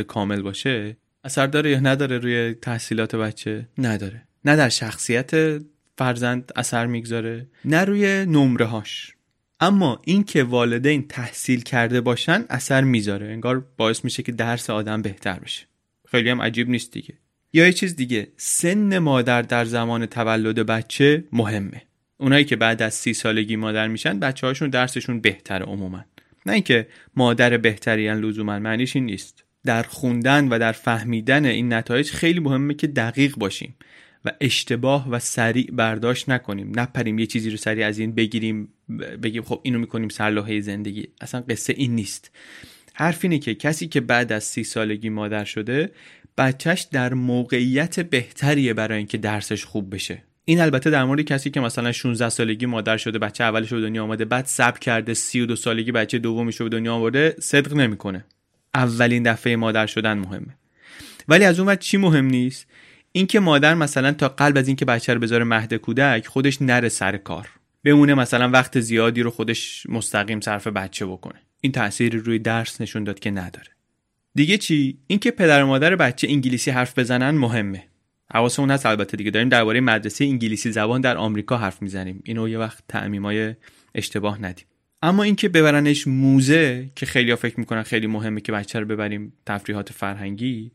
کامل باشه، اثر داره یا نداره روی تحصیلات بچه؟ نداره. نه در شخصیت فرزند اثر میگذاره، نه روی نمره هاش. اما این که والدین تحصیل کرده باشن اثر میذاره، انگار باعث میشه که درس آدم بهتر بشه. خیلی هم عجیب نیست دیگه. یا یه چیز دیگه، سن مادر در زمان تولد بچه مهمه. اونایی که بعد از 30 سالگی مادر میشن بچه‌هاشون درسشون بهتره عموما. نه اینکه مادر بهترین لزوما، معنیش این نیست. در خوندن و در فهمیدن این نتایج خیلی مهمه که دقیق باشیم و اشتباه و سریع برداشت نکنیم، نپریم یه چیزی رو سریع از این بگیریم بگیم خب اینو میکنیم سلاحه زندگی. اصلا قصه این نیست. حرف اینه که کسی که بعد از 30 سالگی مادر شده بچهش در موقعیت بهتریه برای اینکه درسش خوب بشه. این البته در مورد کسی که مثلا 16 سالگی مادر شده، بچه اولش رو به دنیا آمده، بعد صبر کرده 32 سالگی بچه دومیش رو به دنیا آورده، صدق نمیکنه. اولین دفعه مادر شدن مهمه. ولی از اون وقت چی مهم نیست؟ اینکه مادر مثلا تا قلب از اینکه بچه رو بذاره مهد کودک خودش نره سر کار، بمونه مثلا وقت زیادی رو خودش مستقیم صرف بچه بکنه. این تأثیری روی درس نشون داد که نداره. دیگه چی؟ اینکه پدر و مادر بچه انگلیسی حرف بزنن مهمه. حواسمون هست البته دیگه، داریم درباره مدرسه انگلیسی زبان در آمریکا حرف میزنیم، اینو یه وقت تعمیمای اشتباه ندیم. اما اینکه ببرنش موزه که خیلی‌ها فکر می‌کنن خیلی مهمه که بچه رو ببریم تفریحات فرهنگی،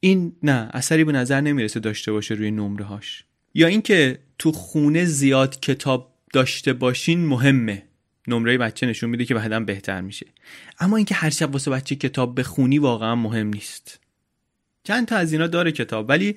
این نه، اثری به نظر نمیرسه داشته باشه روی نمره هاش. یا اینکه تو خونه زیاد کتاب داشته باشین مهمه. نمره بچه نشون میده که بعداً بهتر میشه. اما اینکه هر شب واسه بچه کتاب بخونی واقعا مهم نیست. چند تا از اینا داره کتاب، ولی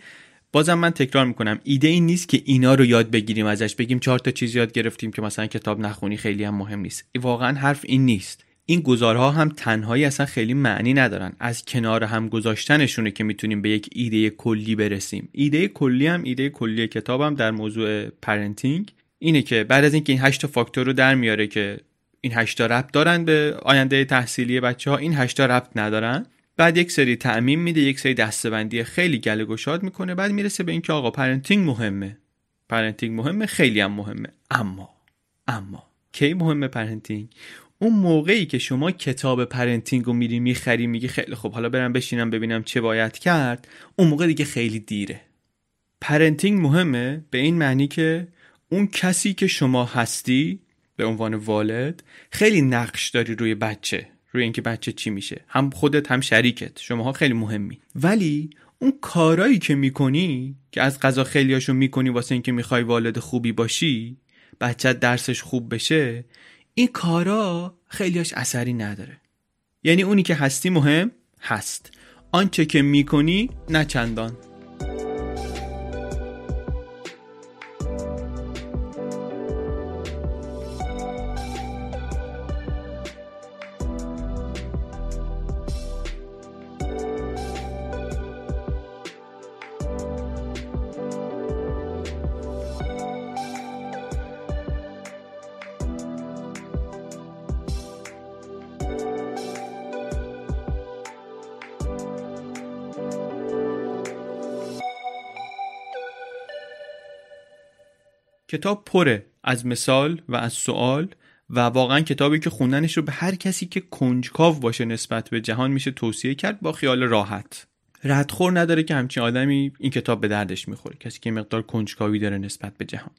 بازم من تکرار میکنم ایده این نیست که اینا رو یاد بگیریم ازش، بگیم 4 تا چیز یاد گرفتیم که مثلا کتاب نخونی خیلی هم مهم نیست. واقعا حرف این نیست. این گزارها هم تنهایی اصلا خیلی معنی ندارن. از کنار هم گذاشتنشونه که میتونیم به یک ایده کلی برسیم. ایده کلی هم ایده کلی کتابم در موضوع پرنتینگ اینه که بعد از اینکه این 8 تا فاکتور رو در میاره که این 8 تا ربط دارن به آینده تحصیلی بچه‌ها، این 8 تا ربط ندارن، بعد یک سری تعمیم میده، یک سری دسته‌بندی خیلی گله گشاد میکنه، بعد میرسه به اینکه آقا پرنتینگ مهمه، خیلی هم مهمه. اما کی مهمه پرنتینگ؟ اون موقعی که شما کتاب پرنتینگ رو میری میخری، میگی خیلی خب حالا برم بشینم ببینم چه باید کرد، اون موقع دیگه خیلی دیره. پرنتینگ مهمه به این معنی که اون کسی که شما هستی به عنوان والد خیلی نقش داری روی بچه، روی اینکه بچه چی میشه، هم خودت هم شریکت، شماها خیلی مهمی. ولی اون کارایی که میکنی که از قضا خیلیاشو میکنی واسه اینکه میخوای والد خوبی باشی، بچه درسش خوب بشه، این کارا خیلیاش اثری نداره. یعنی اونی که هستی مهم هست، آنچه که میکنی نه چندان. کتاب پره از مثال و از سوال و واقعا کتابی که خوندنش رو به هر کسی که کنجکاو باشه نسبت به جهان میشه توصیه کرد با خیال راحت. ردخور نداره که همچین آدمی این کتاب به دردش میخوره، کسی که مقدار کنجکاوی داره نسبت به جهان.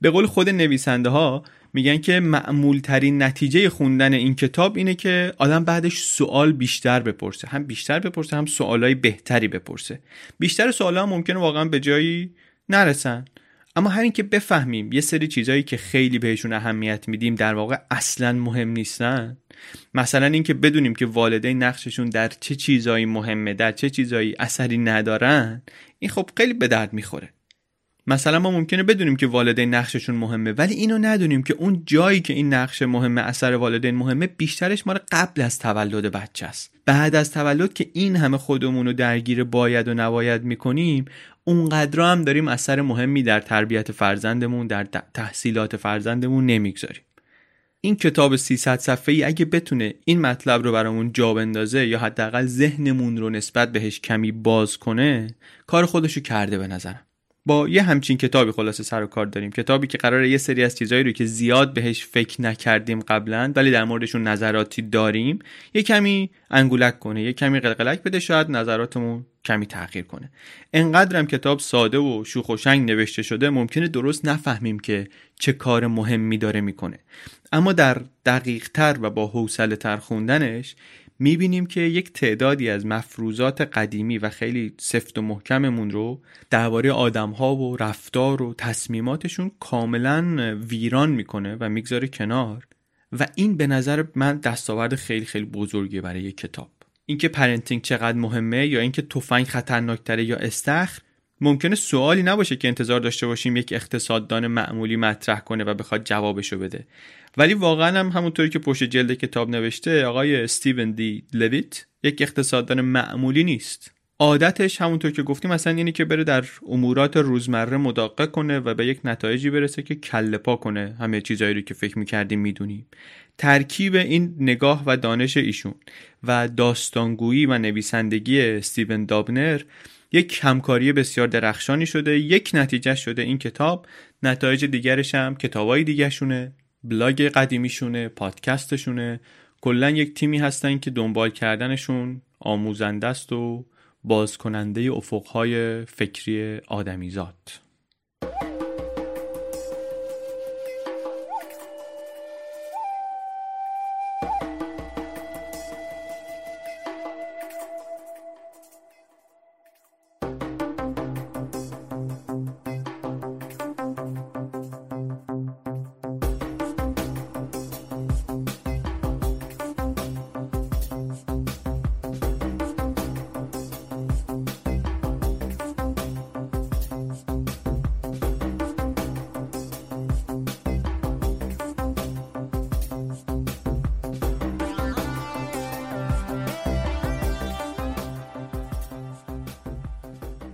به قول خود نویسنده ها میگن که معمول ترین نتیجه خوندن این کتاب اینه که آدم بعدش سوال بیشتر بپرسه، هم بیشتر بپرسه هم سوالای بهتری بپرسه. بیشتر سوالا ممکنه واقعا به جایی نرسن، اما همین که بفهمیم یه سری چیزایی که خیلی بهشون اهمیت میدیم در واقع اصلا مهم نیستن، مثلا این که بدونیم که والدین نقششون در چه چیزایی مهمه، در چه چیزایی اثری ندارن، این خب خیلی به درد میخوره. مثلا ما ممکنه بدونیم که والدین نقششون مهمه، ولی اینو ندونیم که اون جایی که این نقش مهمه، اثر والدین مهمه، بیشترش ما قبل از تولد بچه است. بعد از تولد که این همه خودمون رو درگیر باید و نباید میکنیم، اونقدر هم داریم اثر مهمی در تربیت فرزندمون، در تحصیلات فرزندمون نمیگذاریم. این کتاب 300 صفحه‌ای اگه بتونه این مطلب رو برامون جا بندازه یا حداقل ذهنمون رو نسبت بهش کمی باز کنه، کار خودشو کرده به نظرم. با یه همچین کتابی خلاصه سر و کار داریم، کتابی که قراره یه سری از چیزایی رو که زیاد بهش فکر نکردیم قبلا ولی در موردشون نظراتی داریم یه کمی انگولک کنه، یه کمی قلقلک بده، شاید نظراتمون کمی تغییر کنه. انقدرم کتاب ساده و شوخ و شنگ نوشته شده ممکنه درست نفهمیم که چه کار مهمی داره میکنه، اما در دقیق‌تر و با حوصله‌تر خوندنش میبینیم که یک تعدادی از مفروضات قدیمی و خیلی سفت و محکممون رو درباره آدم‌ها و رفتار و تصمیماتشون کاملاً ویران میکنه و میگذاره کنار، و این به نظر من دستاورد خیلی خیلی بزرگی برای یک کتاب. اینکه پرنتینگ چقدر مهمه یا اینکه تفنگ خطرناک‌تره یا استخر ممکنه سوالی نباشه که انتظار داشته باشیم یک اقتصاددان معمولی مطرح کنه و بخواد جوابشو بده، ولی واقعا هم همونطوری که پشت جلد کتاب نوشته، آقای استیون دی لویت یک اقتصاددان معمولی نیست. عادتش همونطور که گفتیم اصلا اینه که بره در امورات روزمره مداقه کنه و به یک نتایجی برسه که کله پا کنه همه چیزایی رو که فکر می‌کردیم می‌دونیم. ترکیب این نگاه و دانش ایشون و داستانگویی و نویسندگی استیون دابنر یک همکاری بسیار درخشانی شده. یک نتیجه شده این کتاب، نتایج دیگرش هم کتابای دیگرشونه، بلاگ قدیمیشونه، پادکستشونه. کلا یک تیمی هستن که دنبال کردنشون آموزنده است و بازکننده افقهای فکری آدمیزاد.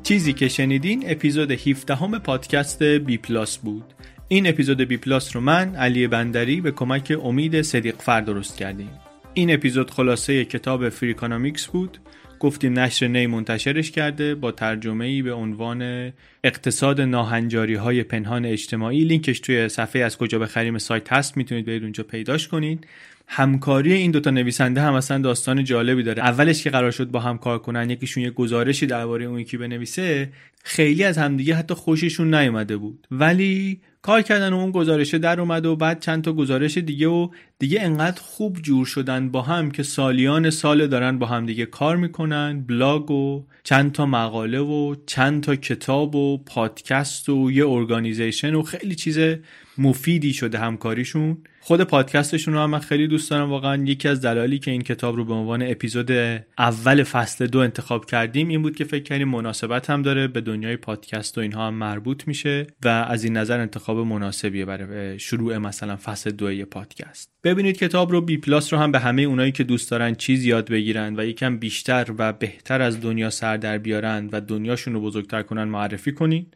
چیزی که شنیدین اپیزود 17 همه پادکست بی پلاس بود. این اپیزود بی پلاس رو من علی بندری به کمک امید صدیقفر درست کردیم. این اپیزود خلاصه کتاب فریکانومیکس بود. گفتیم نشر نی منتشرش کرده با ترجمه‌ای به عنوان اقتصاد ناهنجاری‌های پنهان اجتماعی. لینکش توی صفحه از کجا بخریم سایت هست، میتونید برید اونجا پیداش کنید. همکاری این دوتا نویسنده هم اصلا داستان جالبی داره. اولش که قرار شد با هم کار کنن، یکیشون یه گزارشی درباره اون یکی بنویسه، خیلی از همدیگه حتی خوششون نیومده بود، ولی کار کردن و اون گزارشه در اومد و بعد چند تا گزارش دیگه و دیگه انقدر خوب جور شدن با هم که سالیان سال دارن با هم دیگه کار میکنن. بلاگ و چند تا مقاله و چند تا کتاب و پادکست و یه ارگانیزیشن و خیلی چیز مفیدی شده همکاریشون. خود پادکستشون رو هم من خیلی دوست دارم. واقعا یکی از دلایلی که این کتاب رو به عنوان اپیزود اول فصل 2 انتخاب کردیم این بود که فکر کردیم مناسبت هم داره، به دنیای پادکست و اینها هم مربوط میشه و از این نظر انتخاب مناسبیه برای شروع مثلا فصل 2 پادکست. ببینید کتاب رو، بی پلاس رو هم به همه اونایی که دوست دارن چیز یاد بگیرن و یکم بیشتر و بهتر از دنیا سر در بیارن و دنیاشون رو بزرگتر کنن معرفی کنین،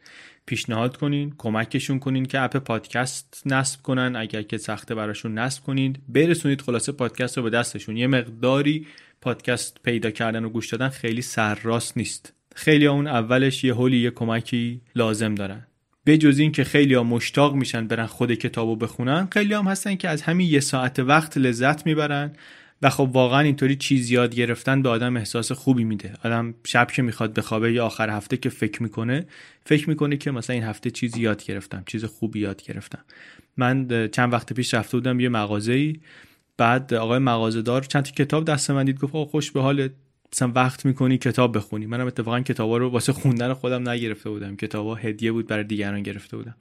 پیشنهاد کنین، کمکشون کنین که اپ پادکست نصب کنن. اگر که سخته براشون نصب کنین، برسونید خلاصه پادکست رو به دستشون. یه مقداری پادکست پیدا کردن و گوش دادن خیلی سرراست نیست. خیلی ها اون اولش یه هولی یه کمکی لازم دارن. به جز این که خیلی ها مشتاق میشن برن خود کتابو بخونن، خیلی هم هستن که از همین یه ساعت وقت لذت میبرن و خب واقعا اینطوری چیز یاد گرفتن به آدم احساس خوبی میده. آدم شب که میخواد بخوابه یا آخر هفته که فکر میکنه که مثلا این هفته چیزی یاد گرفتم، چیز خوبی یاد گرفتم. من چند وقت پیش رفته بودم یه مغازه‌ای، بعد آقای مغازه‌دار چند تا کتاب دست من دید، گفت خوش به حالت، مثلا وقت میکنی کتاب بخونی. منم اتفاقا کتابا رو واسه خوندن خودم نگرفته بودم، کتابا هدیه بود برای دیگران گرفته بودم.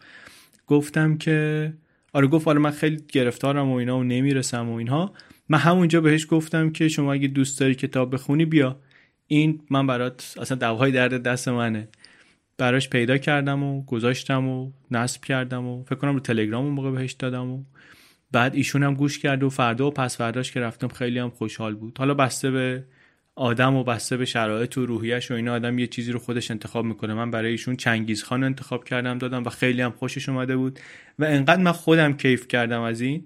گفتم که آره، گفت آره من خیلی گرفتارم و اینا و نمیرسم و اینها. من همونجا بهش گفتم که شما اگه دوست داری کتاب بخونی بیا، این من برات اصلا دعوای درد دست منه. براش پیدا کردم و گذاشتم و نصب کردم و فکر کنم رو تلگرام اون موقع بهش دادم و بعد ایشون هم گوش کرد و فردا و پس فرداش که رفتم خیلی هم خوشحال بود. حالا بسته به آدم و بسته به شرایط و روحیش و اینا آدم یه چیزی رو خودش انتخاب میکنه. من برای ایشون چنگیزخان انتخاب کردم دادم و خیلی هم خوشش اومده بود و انقدر من خودم کیف کردم از این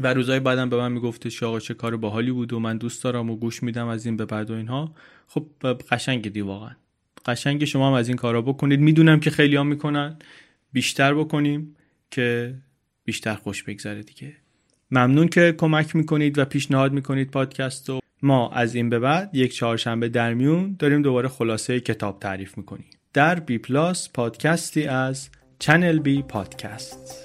و روزای بعدم به من میگفتش آقا چه کار باحالی بود و من دوست دارم و گوش میدم از این به بعد و اینها. خب قشنگه دی واقعا. قشنگه شما هم از این کارا بکنید. میدونم که خیلی‌ها میکنن. بیشتر بکنیم که بیشتر خوش بگذره دیگه. ممنون که کمک میکنید و پیشنهاد میکنید پادکست رو. ما از این به بعد یک چهارشنبه در میون داریم دوباره خلاصه کتاب تعریف میکنیم در بی پلاس، پادکستی از چنل بی پادکست.